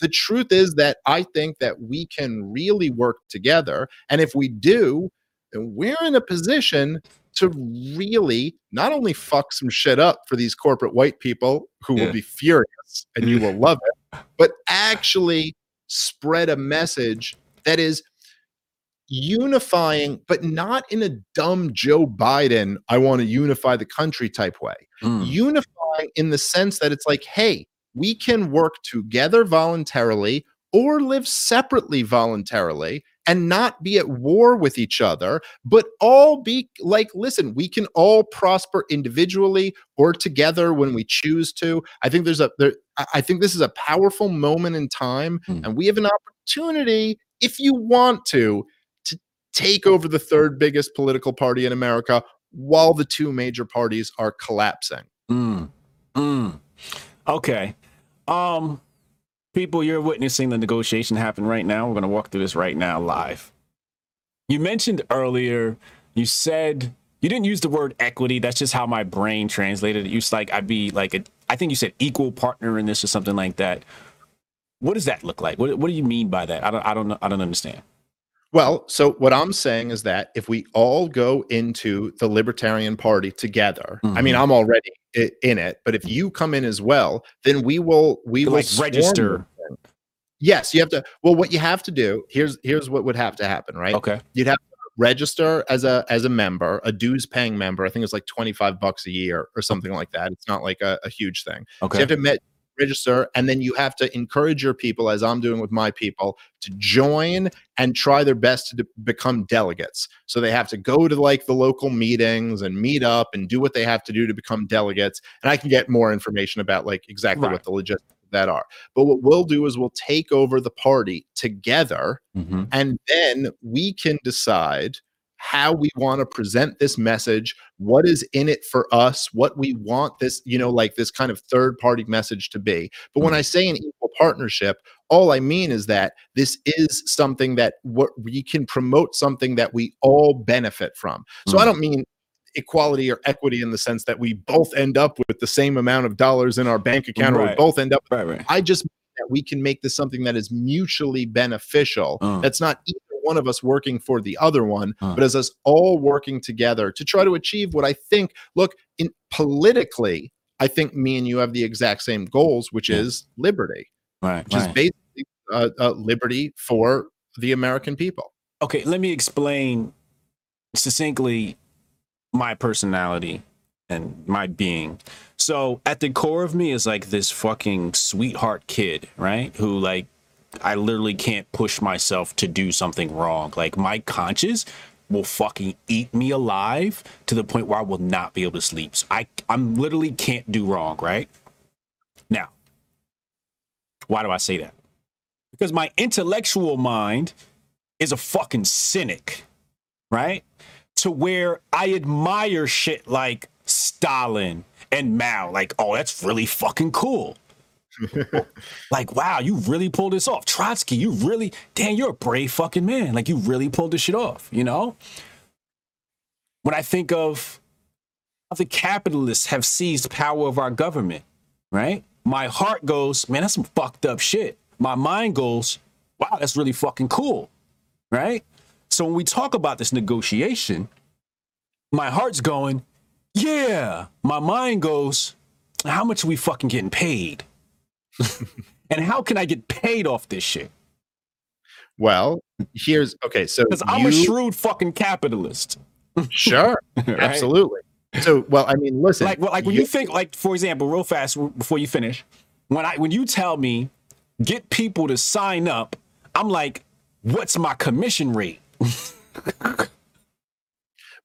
The truth is that I think that we can really work together. And if we do, and we're in a position to really not only fuck some shit up for these corporate white people who will be furious and you will love it, but actually spread a message that is unifying, but not in a dumb Joe Biden, I want to unify the country type way. Unifying in the sense that it's like, hey, we can work together voluntarily or live separately voluntarily and not be at war with each other, but all be like, listen, we can all prosper individually or together when we choose to. I think there's I think this is a powerful moment in time, and we have an opportunity, if you want to take over the third biggest political party in America while the two major parties are collapsing. Okay. People, you're witnessing the negotiation happen right now. We're going to walk through this right now live. You mentioned earlier, you said, you didn't use the word equity. That's just how my brain translated it. You was like, I'd be like, I think you said equal partner in this or something like that. What does that look like? What do you mean by that? I don't understand. Well, so what I'm saying is that if we all go into the Libertarian Party together, I mean, I'm already in it, but if you come in as well, then we will like register. Yes, you have to. Well, what you have to do, here's what would have to happen, right? Okay. You'd have to register as a member, a dues paying member. I think it's like $25 a year or something like that. It's not like a huge thing. Okay. So you have to register, and then you have to encourage your people, as I'm doing with my people, to join and try their best to become delegates. So they have to go to like the local meetings and meet up and do what they have to do to become delegates. And I can get more information about like exactly what the logistics of that are. But what we'll do is we'll take over the party together, and then we can decide how we want to present this message, what is in it for us, what we want this, you know, like this kind of third party message to be. But when I say an equal partnership, all I mean is that this is something that what we can promote, something that we all benefit from. So I don't mean equality or equity in the sense that we both end up with the same amount of dollars in our bank account, or we both end up. I just mean that we can make this something that is mutually beneficial. That's not equal. One of us working for the other one, but as us all working together to try to achieve what I think, look, in politically, I think me and you have the exact same goals, which is liberty, which is basically liberty for the American people. Okay, let me explain succinctly my personality and my being. So at the core of me is like this fucking sweetheart kid, right? Who, like, I literally can't push myself to do something wrong. Like, my conscience will fucking eat me alive to the point where I will not be able to sleep. So I'm literally can't do wrong, right? Now, why do I say that? Because my intellectual mind is a fucking cynic, right? To where I admire shit like Stalin and Mao. Like, oh, that's really fucking cool. Like, wow, you really pulled this off. Trotsky, you really, damn, you're a brave fucking man. Like, you really pulled this shit off, you know? When I think of how the capitalists have seized power of our government, right? My heart goes, man, that's some fucked up shit. My mind goes, wow, that's really fucking cool, right? So when we talk about this negotiation, my heart's going, yeah. My mind goes, how much are we fucking getting paid? And how can I get paid off this shit? Well, here's, okay, so because I'm a shrewd fucking capitalist. Sure, right? Absolutely. So, well, I mean, listen. Like when you think, like, for example, real fast before you finish, when you tell me get people to sign up, I'm like, what's my commission rate?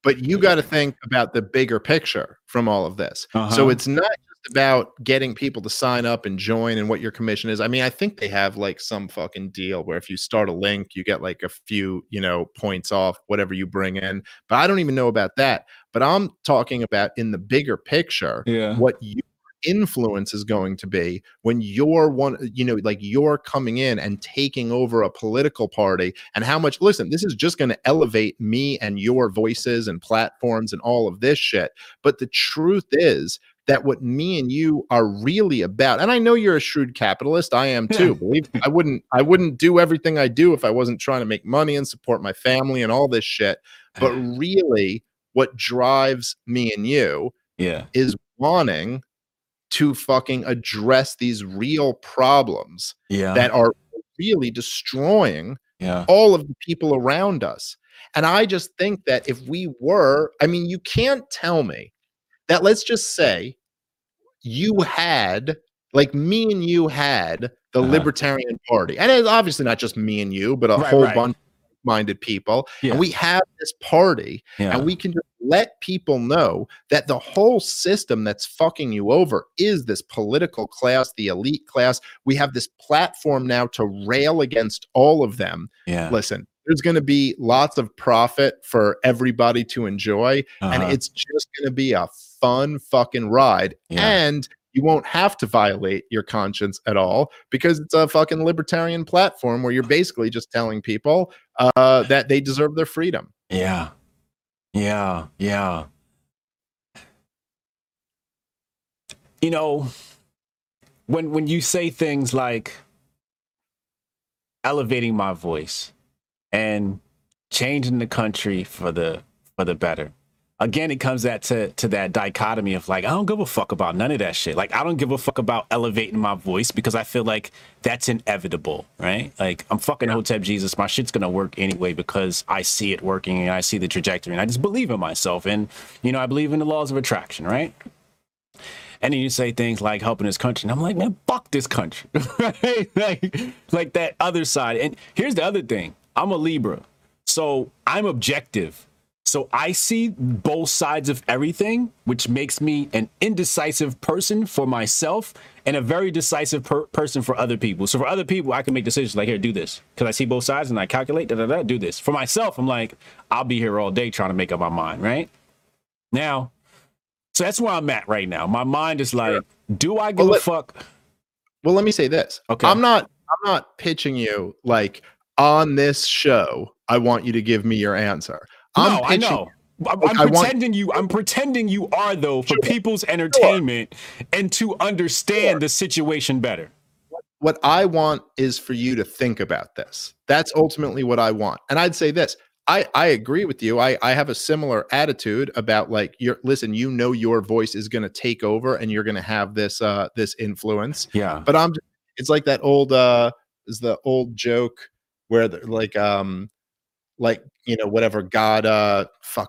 But you got to think about the bigger picture from all of this. So it's not just about getting people to sign up and join and what your commission is. I mean, I think they have like some fucking deal where if you start a link, you get like a few, you know, points off whatever you bring in. But I don't even know about that. But I'm talking about in the bigger picture, what you influence is going to be when you're one, you know, like you're coming in and taking over a political party and how much, listen, this is just going to elevate me and your voices and platforms and all of this shit. But the truth is that what me and you are really about, and I know you're a shrewd capitalist. I am too. Believe me, I wouldn't do everything I do if I wasn't trying to make money and support my family and all this shit. But really what drives me and you is wanting to fucking address these real problems that are really destroying all of the people around us. And I just think that if we were, I mean, you can't tell me that, let's just say you had, like me and you had the Libertarian Party. And it's obviously not just me and you, but a whole bunch of minded people. And we have this party and we can just let people know that the whole system that's fucking you over is this political class, the elite class. We have this platform now to rail against all of them. Listen, there's going to be lots of profit for everybody to enjoy. And it's just going to be a fun fucking ride. And you won't have to violate your conscience at all because it's a fucking libertarian platform where you're basically just telling people that they deserve their freedom. Yeah. You know, when you say things like elevating my voice and changing the country for the better, again, it comes that to that dichotomy of like, I don't give a fuck about none of that shit. Like, I don't give a fuck about elevating my voice because I feel like that's inevitable, right? Like, I'm fucking Hotep Jesus. My shit's gonna work anyway because I see it working and I see the trajectory and I just believe in myself. And, you know, I believe in the laws of attraction, right? And then you say things like helping this country. And I'm like, man, fuck this country, right? Like that other side. And here's the other thing. I'm a Libra, so I'm objective. So I see both sides of everything, which makes me an indecisive person for myself and a very decisive person for other people. So for other people, I can make decisions like, here, do this, because I see both sides and I calculate, do this. For myself, I'm like, I'll be here all day trying to make up my mind, right? Now, so that's where I'm at right now. My mind is like, do I give a fuck? Well, let me say this. Okay. I'm not pitching you like, on this show, I want you to give me your answer. I know. I'm pretending you are, though, for people's entertainment and to understand the situation better. What I want is for you to think about this. That's ultimately what I want. And I'd say this. I agree with you. I have a similar attitude about like, listen, you know, your voice is going to take over and you're going to have this this influence. Yeah. But it's like that old joke. where like you know whatever God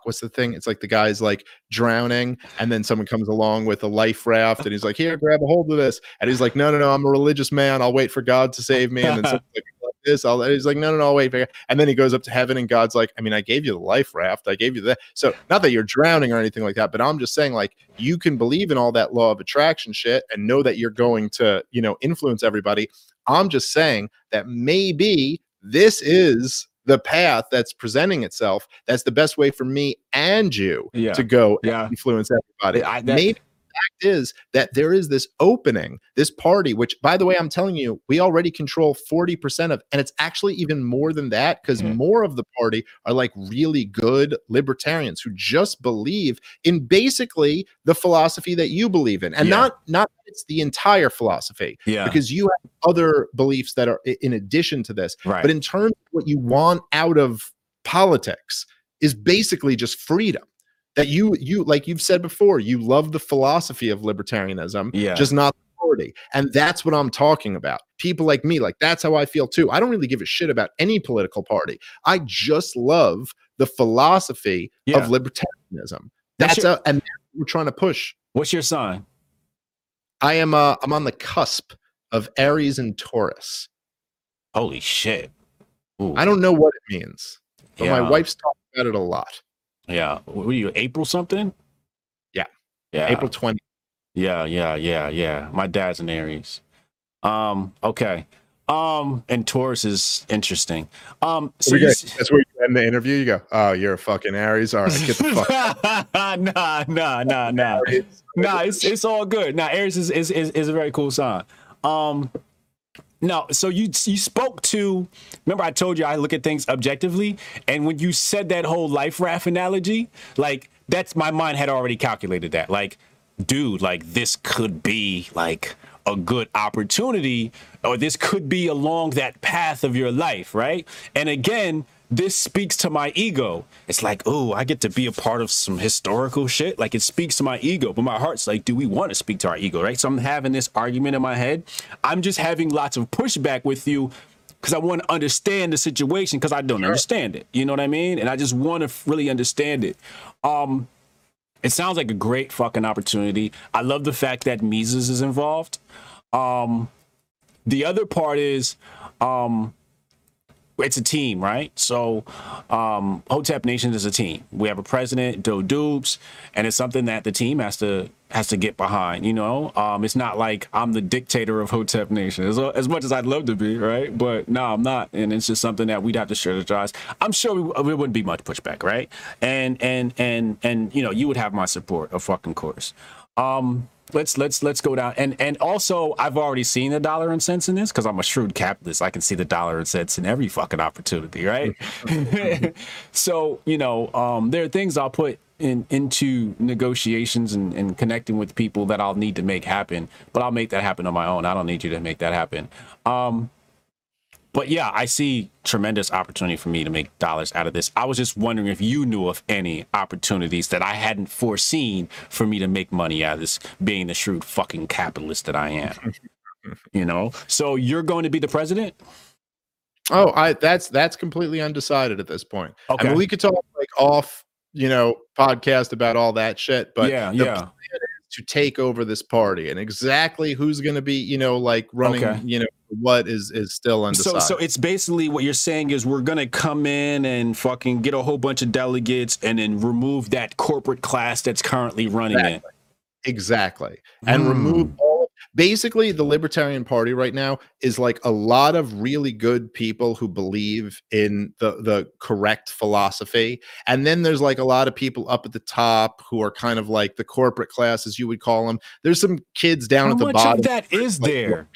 what's the thing? It's like the guy's like drowning, and then someone comes along with a life raft, and he's like, "Here, grab a hold of this," and he's like, "No, no, no, I'm a religious man. I'll wait for God to save me." And then someone's like this, he's like, "No, no, no, I'll wait." And then he goes up to heaven, and God's like, "I mean, I gave you the life raft. I gave you that." So not that you're drowning or anything like that, but I'm just saying like you can believe in all that law of attraction shit and know that you're going to influence everybody. I'm just saying that maybe this is the path that's presenting itself. That's the best way for me and you to go and influence everybody. Maybe the fact is that there is this opening, this party, which by the way, I'm telling you, we already control 40% of, and it's actually even more than that because more of the party are like really good libertarians who just believe in basically the philosophy that you believe in, and not it's the entire philosophy because you have other beliefs that are in addition to this. Right. But in terms of what you want out of politics is basically just freedom. That you like you've said before, you love the philosophy of libertarianism, just not the party. And that's what I'm talking about. People like me, like that's how I feel too. I don't really give a shit about any political party. I just love the philosophy of libertarianism. And that's what we're trying to push. What's your sign? I am I'm on the cusp of Aries and Taurus. Holy shit. Ooh. I don't know what it means, but my wife's talking about it a lot. Yeah. What were you, April something? Yeah. Yeah. April 20th. Yeah. My dad's an Aries. Okay. And Taurus is interesting. So that's where you end the interview. You go, "Oh, you're a fucking Aries. All right, get the fuck." Nah. Nah, it's all good. Now, Aries is a very cool sign. No, so you spoke to, remember I told you I look at things objectively, and when you said that whole life raft analogy, like that's, my mind had already calculated that. Like, dude, like this could be like a good opportunity, or this could be along that path of your life, right? And again, this speaks to my ego. It's like, oh, I get to be a part of some historical shit. Like, it speaks to my ego, but my heart's like, do we want to speak to our ego, right? So I'm having this argument in my head. I'm just having lots of pushback with you because I want to understand the situation because I don't understand it. You know what I mean? And I just want to really understand it. It sounds like a great fucking opportunity. I love the fact that Mises is involved. The other part is... it's a team, right? So Hotep Nation is a team. We have a president, Doe Dupes, and it's something that the team has to get behind, you know? It's not like I'm the dictator of Hotep Nation, as much as I'd love to be, right? But no, I'm not. And it's just something that we'd have to strategize. I'm sure we wouldn't be much pushback, right? And you know, you would have my support, of fucking course. Let's go down. And also, I've already seen the dollar and cents in this because I'm a shrewd capitalist. I can see the dollar and cents in every fucking opportunity, right? So, you know, there are things I'll put into negotiations and connecting with people that I'll need to make happen. But I'll make that happen on my own. I don't need you to make that happen. But yeah, I see tremendous opportunity for me to make dollars out of this. I was just wondering if you knew of any opportunities that I hadn't foreseen for me to make money out of this, being the shrewd fucking capitalist that I am, you know? So you're going to be the president? Oh, that's completely undecided at this point. Okay. I mean, we could talk like off, you know, podcast about all that shit, but plan is to take over this party, and exactly who's going to be, you know, like running, you know, what is still undecided. So it's basically what you're saying is we're going to come in and fucking get a whole bunch of delegates and then remove that corporate class that's currently running it. Exactly. And remove all, basically the Libertarian Party right now is like a lot of really good people who believe in the correct philosophy. And then there's like a lot of people up at the top who are kind of like the corporate class, as you would call them. There's some kids down at the bottom. How much of that is there?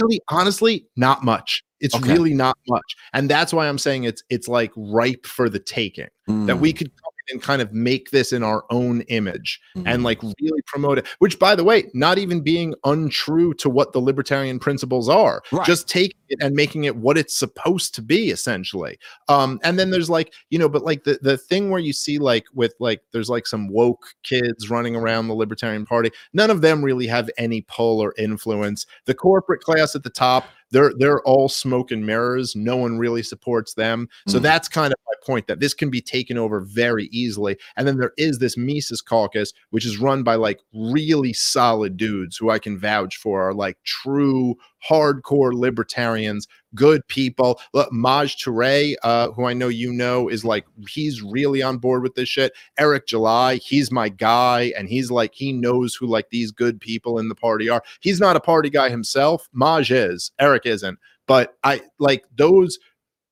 Really, honestly, not much. It's really not much. And that's why I'm saying it's like ripe for the taking, that we could come in and kind of make this in our own image and like really promote it, which by the way, not even being untrue to what the libertarian principles are, just taking it and making it what it's supposed to be essentially. And then there's like, you know, but like the thing where you see like with like, there's like some woke kids running around the Libertarian Party. None of them really have any pull or influence. The corporate class at the top, They're all smoke and mirrors. No one really supports them. So that's kind of my point, that this can be taken over very easily. And then there is this Mises Caucus, which is run by like really solid dudes who I can vouch for are like true hardcore libertarians, good people. Look, Maj Toure, who I know you know, is like, he's really on board with this shit. Eric July, he's my guy, and he's like, he knows who like these good people in the party are. He's not a party guy himself. Maj is, Eric isn't. But I like those,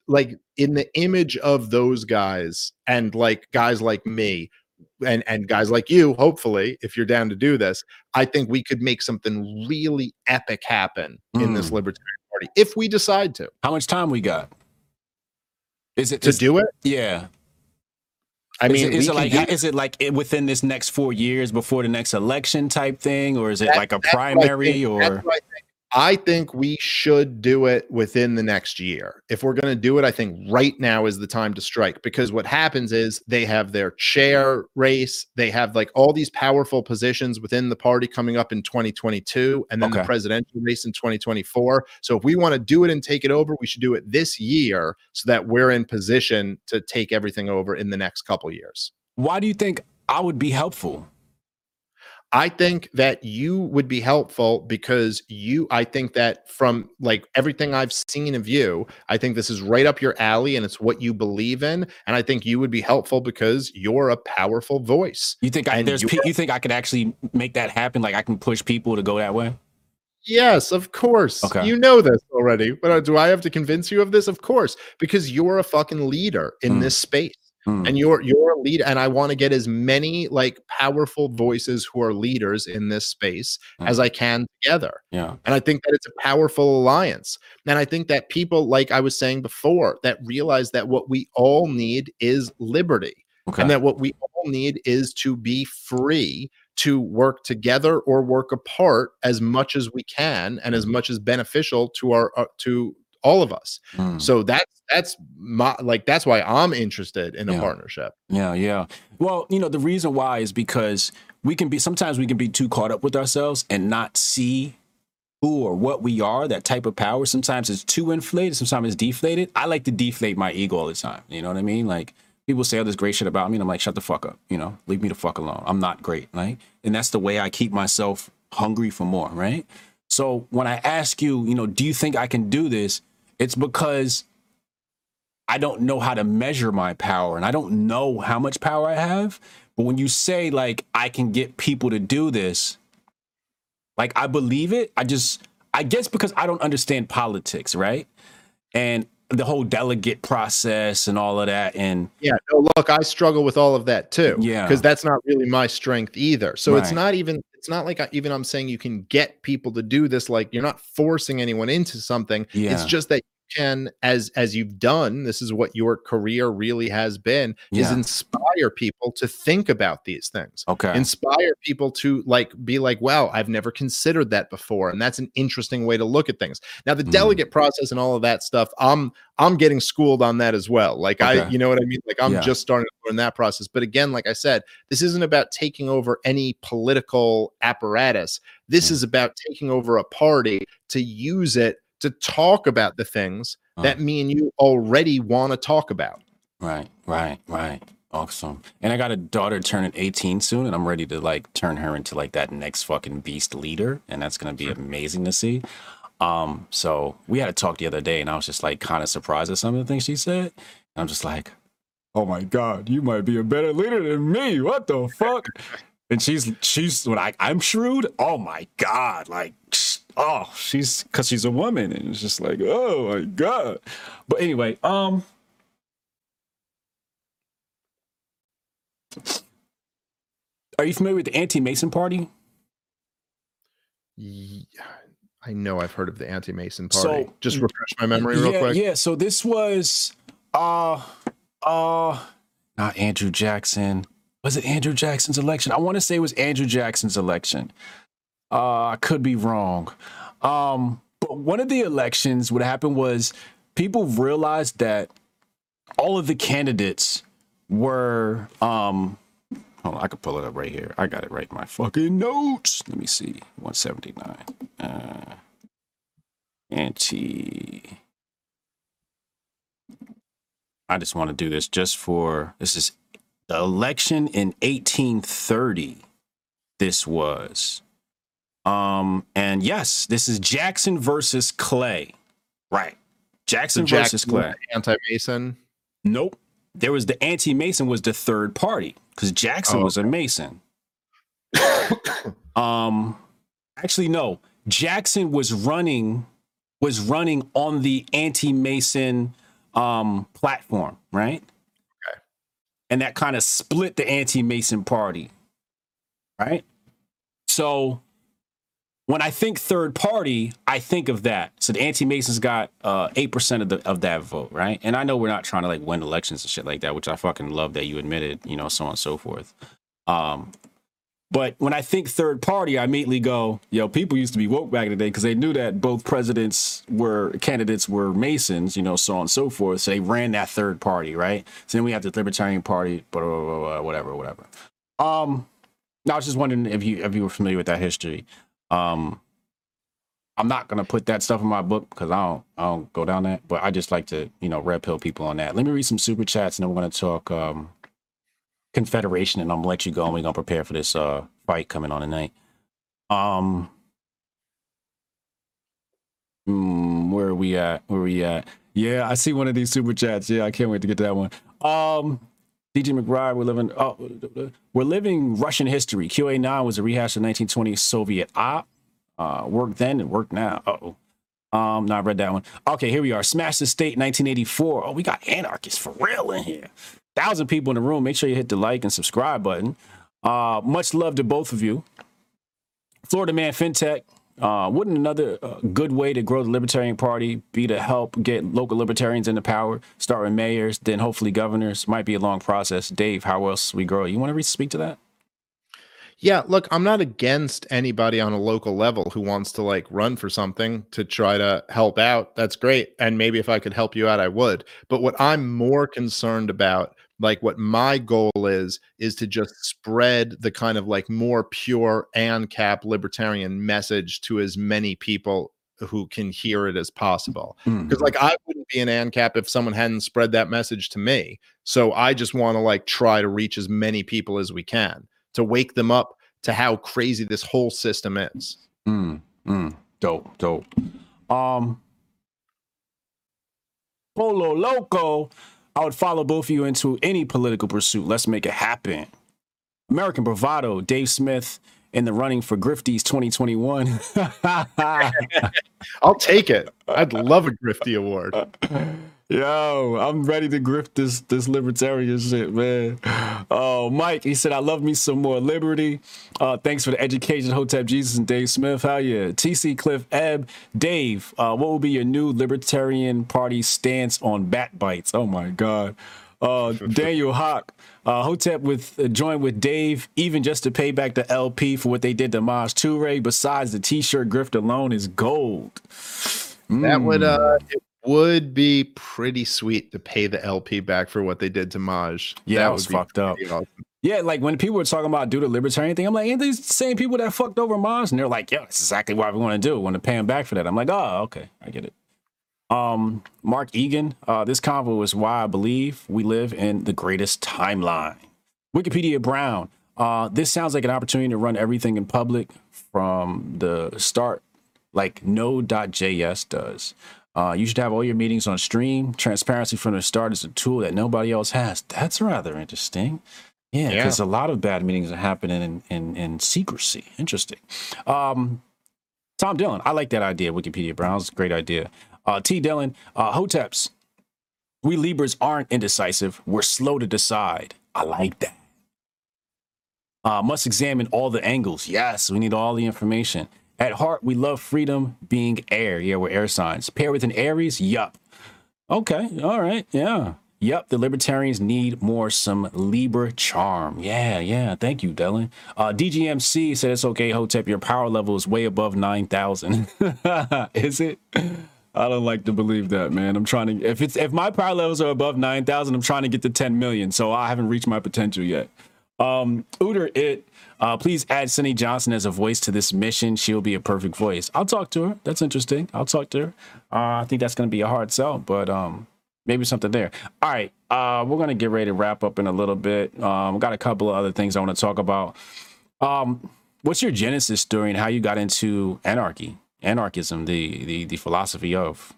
like in the image of those guys, and like guys like me, and guys like you, hopefully, if you're down to do this, I think we could make something really epic happen in this Libertarian Party if we decide to. How much time we got? Is it to do it? Yeah. Is it like within this next 4 years before the next election type thing, or is it like a primary? Or I think we should do it within the next year. If we're going to do it, I think right now is the time to strike, because what happens is they have their chair race. They have like all these powerful positions within the party coming up in 2022, and then the presidential race in 2024. So if we want to do it and take it over, we should do it this year so that we're in position to take everything over in the next couple years. Why do you think I would be helpful? I think that you would be helpful because I think that from like everything I've seen of you, I think this is right up your alley and it's what you believe in. And I think you would be helpful because you're a powerful voice. You think you think I could actually make that happen? Like I can push people to go that way? Yes, of course. Okay. You know this already, but do I have to convince you of this? Of course, because you're a fucking leader in this space. And you're a leader, and I want to get as many like powerful voices who are leaders in this space as I can together. Yeah. And I think that it's a powerful alliance. And I think that people, like I was saying before, that realize that what we all need is liberty. Okay. And that what we all need is to be free to work together or work apart as much as we can and as much as beneficial to our to all of us. So that's why I'm interested in a partnership. Well, you know, the reason why is because we can be too caught up with ourselves and not see who or what we are. That type of power sometimes it's too inflated, sometimes it's deflated. I like to deflate my ego all the time, you know what I mean? Like people say all this great shit about me and I'm like, shut the fuck up, you know, leave me the fuck alone, I'm not great, right? And that's the way I keep myself hungry for more, right? So when I ask you, you know, do you think I can do this? It's because I don't know how to measure my power and I don't know how much power I have. But when you say like, I can get people to do this, like I believe it. I guess because I don't understand politics, right? And the whole delegate process and all of that. And yeah, no, look, I struggle with all of that too. Yeah. Because that's not really my strength either. So right. It's not like I'm saying you can get people to do this. Like you're not forcing anyone into something. Yeah. It's just that you can, as you've done, this is what your career really has been, is inspire people to think about these things. Okay. Inspire people to like, be like, wow, I've never considered that before. And that's an interesting way to look at things. Now the delegate process and all of that stuff, I'm getting schooled on that as well. Like you know what I mean? Like I'm just starting to learn that process. But again, like I said, this isn't about taking over any political apparatus. This is about taking over a party to use it to talk about the things that me and you already want to talk about. Right. Awesome. And I got a daughter turning 18 soon, and I'm ready to like turn her into like that next fucking beast leader. And that's going to be amazing to see. So we had a talk the other day and I was just like kind of surprised at some of the things she said. And I'm just like, oh my God, you might be a better leader than me. What the fuck? And she's like, I'm shrewd. Oh my God. Like, oh, cause she's a woman. And it's just like, oh my God. But anyway, are you familiar with the anti-Mason party? Yeah. I know I've heard of the anti-Mason party. So, just refresh my memory real quick. Yeah, so this was not Andrew Jackson. Was it Andrew Jackson's election? I want to say it was Andrew Jackson's election. I could be wrong. But one of the elections, what happened was people realized that all of the candidates were hold on, I could pull it up right here. I got it right in my fucking notes. Let me see. 179. anti. I just want to do this just for, this is the election in 1830. This was, and yes, this is Jackson versus Clay, right? Jackson versus Clay. Anti-Mason. Nope. There was the anti-Mason was the third party because Jackson was a Mason. Actually, no. Jackson was running on the anti-Mason platform, right? Okay. And that kind of split the anti-Mason party, right? So when I think third party, I think of that. So the anti-Masons got 8% of that vote, right? And I know we're not trying to like win elections and shit like that, which I fucking love that you admitted, you know, so on and so forth. But when I think third party, I immediately go, yo, people used to be woke back in the day because they knew that both presidents were candidates were Masons, you know, so on and so forth. So they ran that third party, right? So then we have the Libertarian Party, blah, blah, blah, blah, whatever. I was just wondering if you were familiar with that history. I'm not gonna put that stuff in my book because I don't go down that, but I just like to, you know, red pill people on that. Let me read some super chats and then we're gonna talk Confederation, and I'm gonna let you go and we're gonna prepare for this fight coming on tonight. Where are we at? Yeah, I see one of these super chats. Yeah, I can't wait to get to that one. DJ McBride, we're living Russian history. QA9 was a rehash of 1920 Soviet op. Worked then and worked now. No, I read that one. Okay, here we are. Smash the State 1984. Oh, we got anarchists for real in here. 1,000 people in the room. Make sure you hit the like and subscribe button. Much love to both of you. Florida Man FinTech. Wouldn't another good way to grow the Libertarian Party be to help get local libertarians into power, start with mayors, then hopefully governors? Might be a long process. Dave, how else we grow? You want to speak to that? Yeah, look, I'm not against anybody on a local level who wants to like run for something to try to help out. That's great. And maybe if I could help you out, I would. But what I'm more concerned about, like what my goal is to just spread the kind of like more pure ANCAP libertarian message to as many people who can hear it as possible. Because like I wouldn't be an ANCAP if someone hadn't spread that message to me. So I just want to like try to reach as many people as we can, to wake them up to how crazy this whole system is. Dope. Polo Loco, I would follow both of you into any political pursuit. Let's make it happen. American Bravado, Dave Smith in the running for Grifty's 2021. I'll take it. I'd love a Grifty award. Yo, I'm ready to grift this libertarian shit, man. Oh, Mike, he said, I love me some more liberty. Thanks for the education, Hotep Jesus and Dave Smith. How yeah? TC Cliff Ebb. Dave, what will be your new Libertarian Party stance on bat bites? Oh, my God. Daniel Hawk. Hotep joined with Dave, even just to pay back the LP for what they did to Maj Toure. Besides, the T-shirt grift alone is gold. That would be pretty sweet to pay the LP back for what they did to Maj. Yeah, that was fucked up. Awesome. Yeah, like when people were talking about do the libertarian thing, I'm like, ain't these the same people that fucked over Maj? And they're like, yeah, that's exactly what we want to do. We want to pay him back for that. I'm like, oh, okay, I get it. Mark Egan, this convo is why I believe we live in the greatest timeline. Wikipedia Brown, this sounds like an opportunity to run everything in public from the start, like Node.js does. You should have all your meetings on stream. Transparency from the start is a tool that nobody else has. That's rather interesting. Yeah, because a lot of bad meetings are happening in secrecy. Interesting. Tom Dillon, I like that idea, Wikipedia Brown's a great idea. T. Dillon, Hoteps, we Libras aren't indecisive. We're slow to decide. I like that. Must examine all the angles. Yes, we need all the information. At heart, we love freedom, being air. Yeah, we're air signs. Pair with an Aries? Yup. Okay. All right. Yeah. Yup. The libertarians need more some Libra charm. Yeah. Thank you, Dylan. DGMC said it's okay, Hotep. Your power level is way above 9,000. Is it? I don't like to believe that, man. I'm trying to. If my power levels are above 9,000, I'm trying to get to 10 million. So I haven't reached my potential yet. Uter it. Please add Cindy Johnson as a voice to this mission. She'll be a perfect voice. I'll talk to her. That's interesting. I'll talk to her. I think that's going to be a hard sell, but maybe something there. All right. We're going to get ready to wrap up in a little bit. Got a couple of other things I want to talk about. What's your genesis story and how you got into anarchy, anarchism, the philosophy of?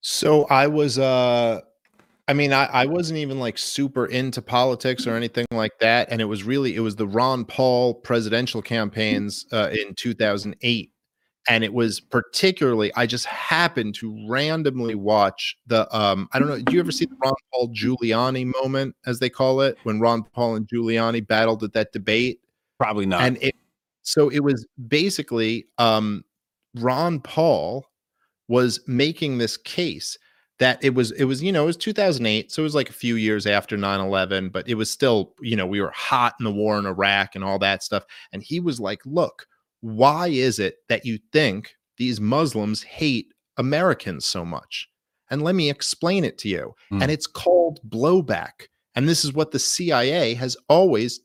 So I was, I mean, I wasn't even like super into politics or anything like that. And it was really, it was the Ron Paul presidential campaigns in 2008. And it was particularly, I just happened to randomly watch the, I don't know, do you ever see the Ron Paul Giuliani moment, as they call it, when Ron Paul and Giuliani battled at that debate? Probably not. And it, so it was basically Ron Paul was making this case that it was, you know, it was 2008. So it was like a few years after 9/11, but it was still, you know, we were hot in the war in Iraq and all that stuff. And he was like, look, why is it that you think these Muslims hate Americans so much? And let me explain it to you. And it's called blowback. And this is what the CIA has always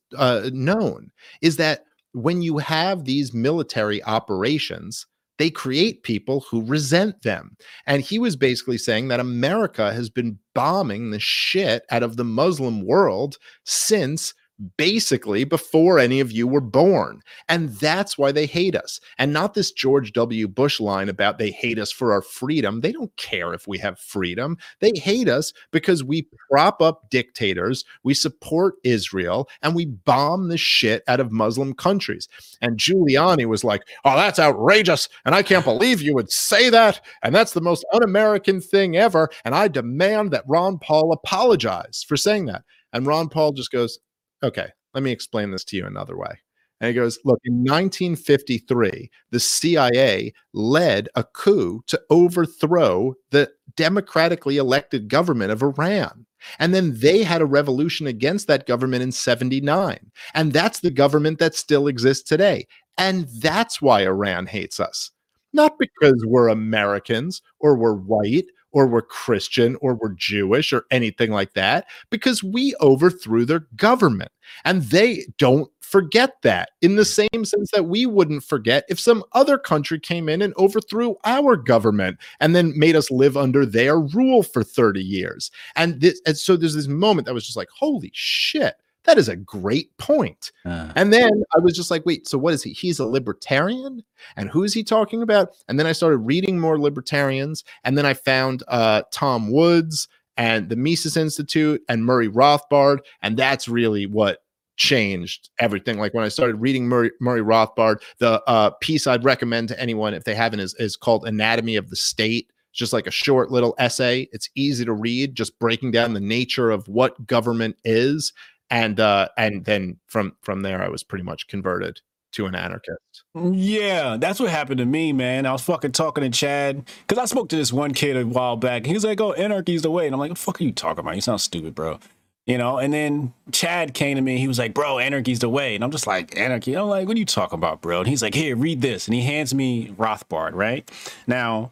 known, is that when you have these military operations, they create people who resent them. And he was basically saying that America has been bombing the shit out of the Muslim world since basically before any of you were born, and that's why they hate us. And not this George W. Bush line about they hate us for our freedom. They don't care if we have freedom. They hate us because we prop up dictators, we support Israel, and we bomb the shit out of Muslim countries. And Giuliani was like, oh, that's outrageous, and I can't believe you would say that, and that's the most un-American thing ever, and I demand that Ron Paul apologize for saying that. And Ron Paul just goes, okay, let me explain this to you another way. And he goes, look, in 1953, the CIA led a coup to overthrow the democratically elected government of Iran. And then they had a revolution against that government in 79. And that's the government that still exists today. And that's why Iran hates us. Not because we're Americans or we're white or we're Christian, or we're Jewish, or anything like that, because we overthrew their government. And they don't forget that, in the same sense that we wouldn't forget if some other country came in and overthrew our government and then made us live under their rule for 30 years. And so there's this moment that was just like, holy shit, that is a great point. And then I was just like, wait, so what is he? He's a libertarian? And who is he talking about? And then I started reading more libertarians. And then I found Tom Woods and the Mises Institute and Murray Rothbard. And that's really what changed everything. Like when I started reading Murray Rothbard, the piece I'd recommend to anyone if they haven't is called Anatomy of the State. Just like a short little essay. It's easy to read, just breaking down the nature of what government is. And then from there, I was pretty much converted to an anarchist. Yeah, that's what happened to me, man. I was fucking talking to Chad because I spoke to this one kid a while back. He was like, oh, anarchy's the way. And I'm like, what the fuck are you talking about? You sound stupid, bro. You know, and then Chad came to me. He was like, bro, anarchy's the way. And I'm just like, anarchy? I'm like, what are you talking about, bro? And he's like, here, read this. And he hands me Rothbard, right? Now,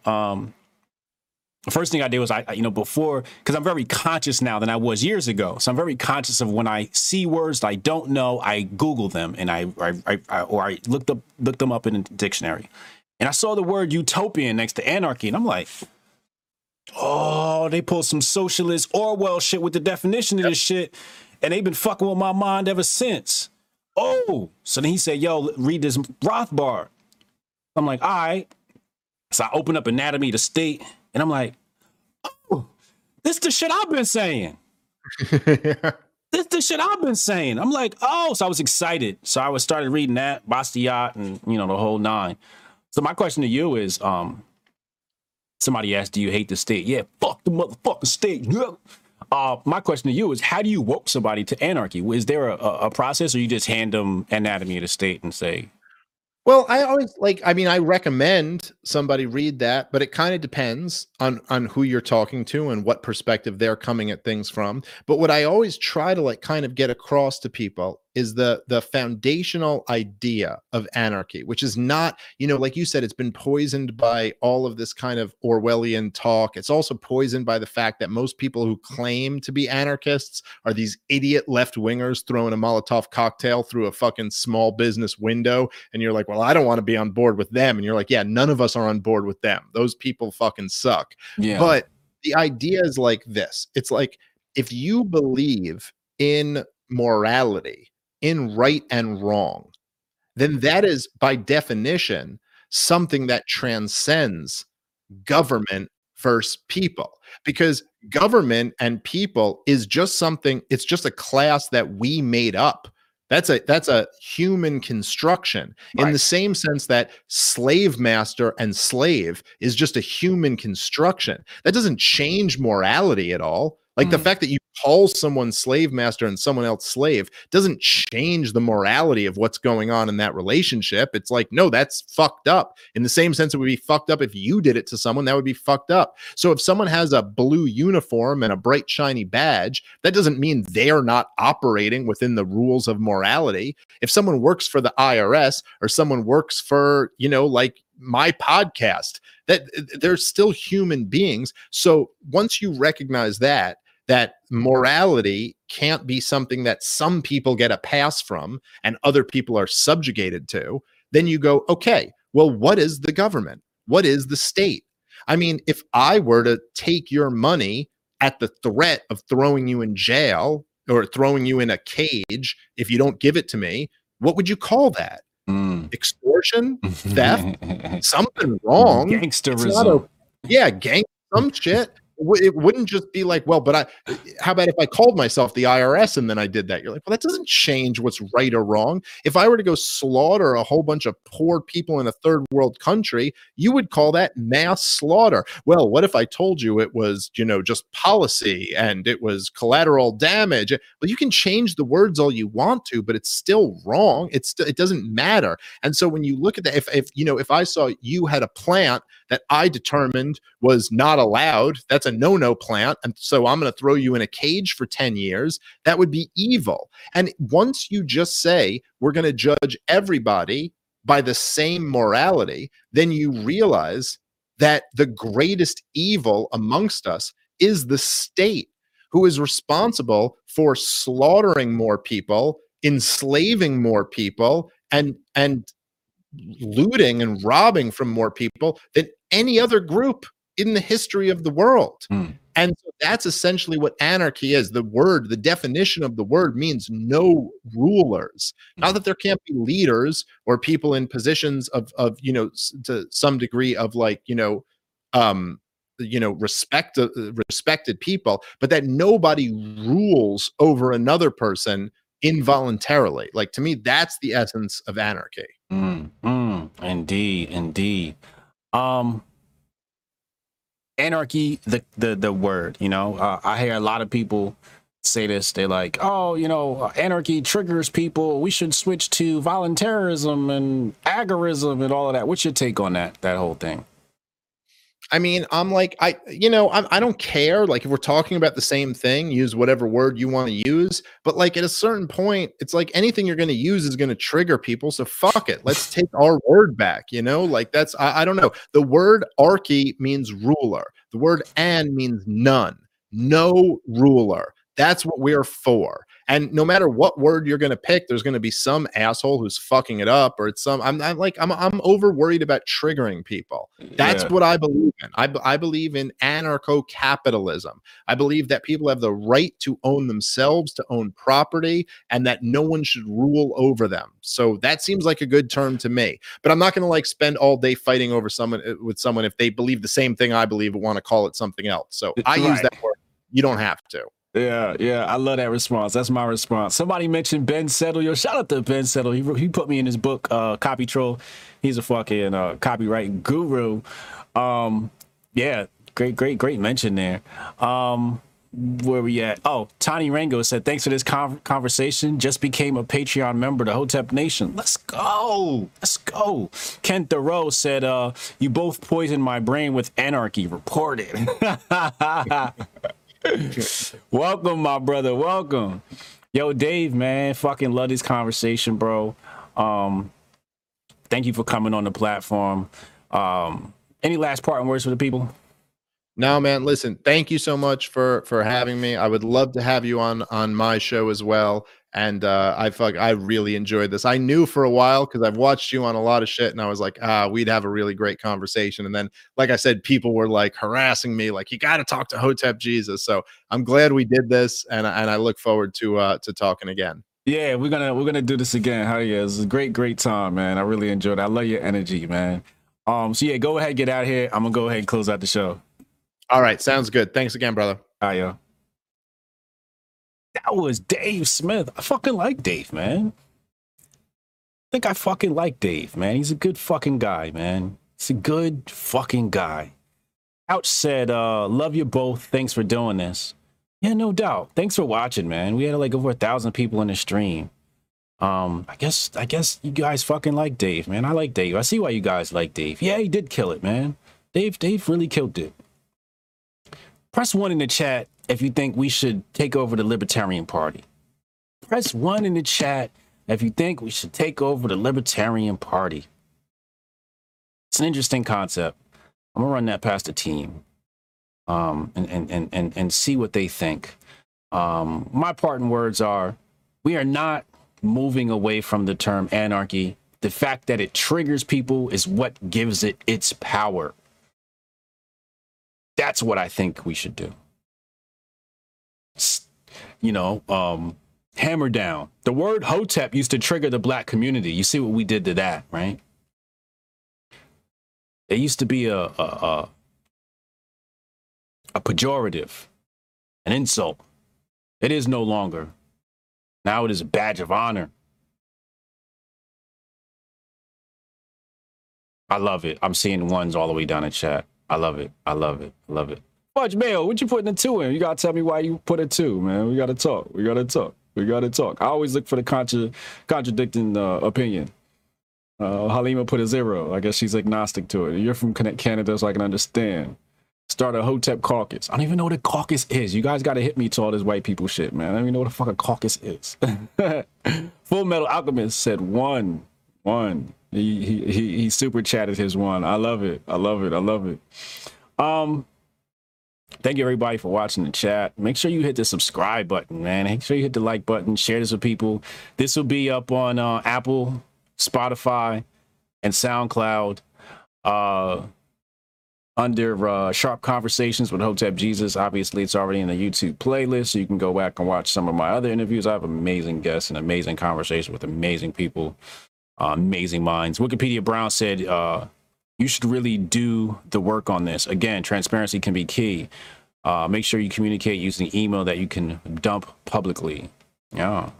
the first thing I did was I, you know, before, because I'm very conscious now than I was years ago. So I'm very conscious of when I see words that I don't know, I Google them and I looked them up in a dictionary, and I saw the word utopian next to anarchy, and I'm like, oh, they pulled some socialist Orwell shit with the definition of this shit, and they've been fucking with my mind ever since. Oh, so then he said, yo, read this Rothbard. I'm like, all right. So I opened up Anatomy of the State. And I'm like, oh, this the shit I've been saying. This the shit I've been saying. I'm like, oh, so I was excited. So I started reading that, Bastiat, and, you know, the whole nine. So my question to you is, somebody asked, do you hate the state? Yeah, fuck the motherfucking state. My question to you is, how do you woke somebody to anarchy? Is there a process, or you just hand them Anatomy of the State and say... Well, I always I recommend somebody read that, but it kind of depends on who you're talking to and what perspective they're coming at things from. But what I always try to like kind of get across to people is the foundational idea of anarchy, which is not, you know, like you said, it's been poisoned by all of this kind of Orwellian talk. It's also poisoned by the fact that most people who claim to be anarchists are these idiot left-wingers throwing a Molotov cocktail through a fucking small business window. And you're like, well, I don't want to be on board with them. And you're like, yeah, none of us are on board with them. Those people fucking suck. Yeah. But the idea is like this. It's like, if you believe in morality, in right and wrong, then that is by definition something that transcends government versus people, because government and people is just something, it's just a class that we made up. That's a human construction, right, in the same sense that slave master and slave is just a human construction. That doesn't change morality at all. Like the fact that you call someone slave master and someone else slave doesn't change the morality of what's going on in that relationship. It's like, no, that's fucked up. In the same sense, it would be fucked up if you did it to someone. That would be fucked up. So if someone has a blue uniform and a bright shiny badge, that doesn't mean they're not operating within the rules of morality. If someone works for the IRS or someone works for, you know, like my podcast, that they're still human beings. So once you recognize that morality can't be something that some people get a pass from and other people are subjugated to, then you go, okay, well, what is the government? What is the state? I mean, if I were to take your money at the threat of throwing you in jail or throwing you in a cage if you don't give it to me, what would you call that? Extortion, theft, something wrong, gangsterism. Some shit. It wouldn't just be like, well, but how about if I called myself the IRS and then I did that? You're like, well, that doesn't change what's right or wrong. If I were to go slaughter a whole bunch of poor people in a third world country, you would call that mass slaughter. Well, what if I told you it was, you know, just policy and it was collateral damage? Well, you can change the words all you want to, but it's still wrong. It doesn't matter. And so when you look at that, if I saw you had a plant that I determined was not allowed, that's a no-no plant, and so I'm going to throw you in a cage for 10 years, that would be evil. And once you just say, we're going to judge everybody by the same morality, then you realize that the greatest evil amongst us is the state, who is responsible for slaughtering more people, enslaving more people, and looting and robbing from more people than any other group in the history of the world. And so that's essentially what anarchy is. The word, the definition of the word, means no rulers. Not that there can't be leaders or people in positions of you know, to some degree of, like, respected people, but that nobody rules over another person involuntarily. Like, to me, that's the essence of anarchy. Indeed. Anarchy, the word, you know, I hear a lot of people say this. They're like, oh, you know, anarchy triggers people. We should switch to voluntarism and agorism and all of that. What's your take on that whole thing? I mean, I'm like, I don't care. Like, if we're talking about the same thing, use whatever word you want to use. But, like, at a certain point, it's like anything you're going to use is going to trigger people. So fuck it. Let's take our word back. You know, like, that's, I don't know. The word archy means ruler. The word an means none. No ruler. That's what we're for. And no matter what word you're going to pick, there's going to be some asshole who's fucking it up, or it's some. I'm over worried about triggering people. That's what I believe in. I believe in anarcho-capitalism. I believe that people have the right to own themselves, to own property, and that no one should rule over them. So that seems like a good term to me. But I'm not going to, like, spend all day fighting over someone if they believe the same thing I believe but want to call it something else. So I use that word. You don't have to. Yeah, I love that response. That's my response. Somebody mentioned Ben Settle. Yo, shout out to Ben Settle. He put me in his book, Copy Troll. He's a fucking copyright guru. Great mention there. Where we at? Oh, Tony Rango said, thanks for this conversation. Just became a Patreon member to Hotep Nation. Let's go. Kent Thoreau said, you both poisoned my brain with anarchy. Report it. Welcome, my brother. Welcome. Yo, Dave, man, fucking love this conversation, bro. Thank you for coming on the platform. Any last parting words for the people? No, man, listen, thank you so much for having me. I would love to have you on my show as well. And I really enjoyed this. I knew for a while because I've watched you on a lot of shit, and I was like, we'd have a really great conversation. And then, like I said, people were like harassing me, like, you got to talk to Hotep Jesus. So I'm glad we did this, and I look forward to talking again. Yeah, we're gonna do this again. Hell yeah, it was a great time, man. I really enjoyed it. I love your energy, man. So yeah, go ahead, get out of here. I'm gonna go ahead and close out the show. All right, sounds good. Thanks again, brother. All right, yo. That was Dave Smith. I fucking like Dave, man. I think I fucking like Dave, man. He's a good fucking guy, man. He's a good fucking guy. Ouch said, love you both. Thanks for doing this. Yeah, no doubt. Thanks for watching, man. We had like over 1,000 people in the stream. I guess you guys fucking like Dave, man. I like Dave. I see why you guys like Dave. Yeah, he did kill it, man. Dave really killed it. Press 1 in the chat if you think we should take over the Libertarian Party. Press 1 in the chat if you think we should take over the Libertarian Party. It's an interesting concept. I'm gonna run that past the team and see what they think. My parting words are, we are not moving away from the term anarchy. The fact that it triggers people is what gives it its power. That's what I think we should do. You know, hammer down. The word Hotep used to trigger the black community. You see what we did to that, right? It used to be a pejorative, an insult. It is no longer. Now it is a badge of honor. I love it. I'm seeing ones all the way down in chat. I love it. I love it. I love it. Fudge Mail, what you putting a 2 in? You got to tell me why you put a 2, man. We got to talk. We got to talk. We got to talk. I always look for the contradicting opinion. Halima put a 0. I guess she's agnostic to it. You're from Canada, so I can understand. Start a Hotep caucus. I don't even know what a caucus is. You guys got to hit me to all this white people shit, man. I don't even know what the fuck a caucus is. Full Metal Alchemist said 1. He super chatted his 1. I love it. I love it. I love it. Thank you everybody for watching the chat. Make sure you hit the subscribe button, man. Make sure you hit the like button. Share this with people. This will be up on Apple, Spotify, and SoundCloud under Sharp Conversations with Hotep Jesus. Obviously, it's already in the YouTube playlist, so you can go back and watch some of my other interviews. I have amazing guests and amazing conversations with amazing people, amazing minds. Wikipedia Brown said, you should really do the work on this. Again, transparency can be key. Make sure you communicate using email that you can dump publicly. Yeah.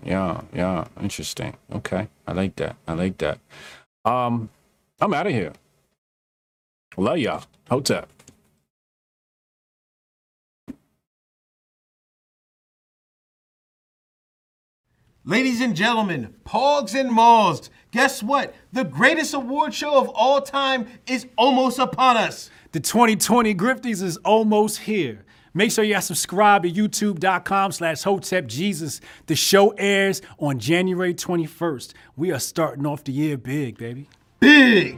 Interesting. Okay. I like that. I'm out of here. Love y'all. Hotep. Ladies and gentlemen, Pogs and Mogs, guess what? The greatest award show of all time is almost upon us. The 2020 Grifties is almost here. Make sure y'all subscribe to youtube.com/HotepJesus. The show airs on January 21st. We are starting off the year big, baby. Big.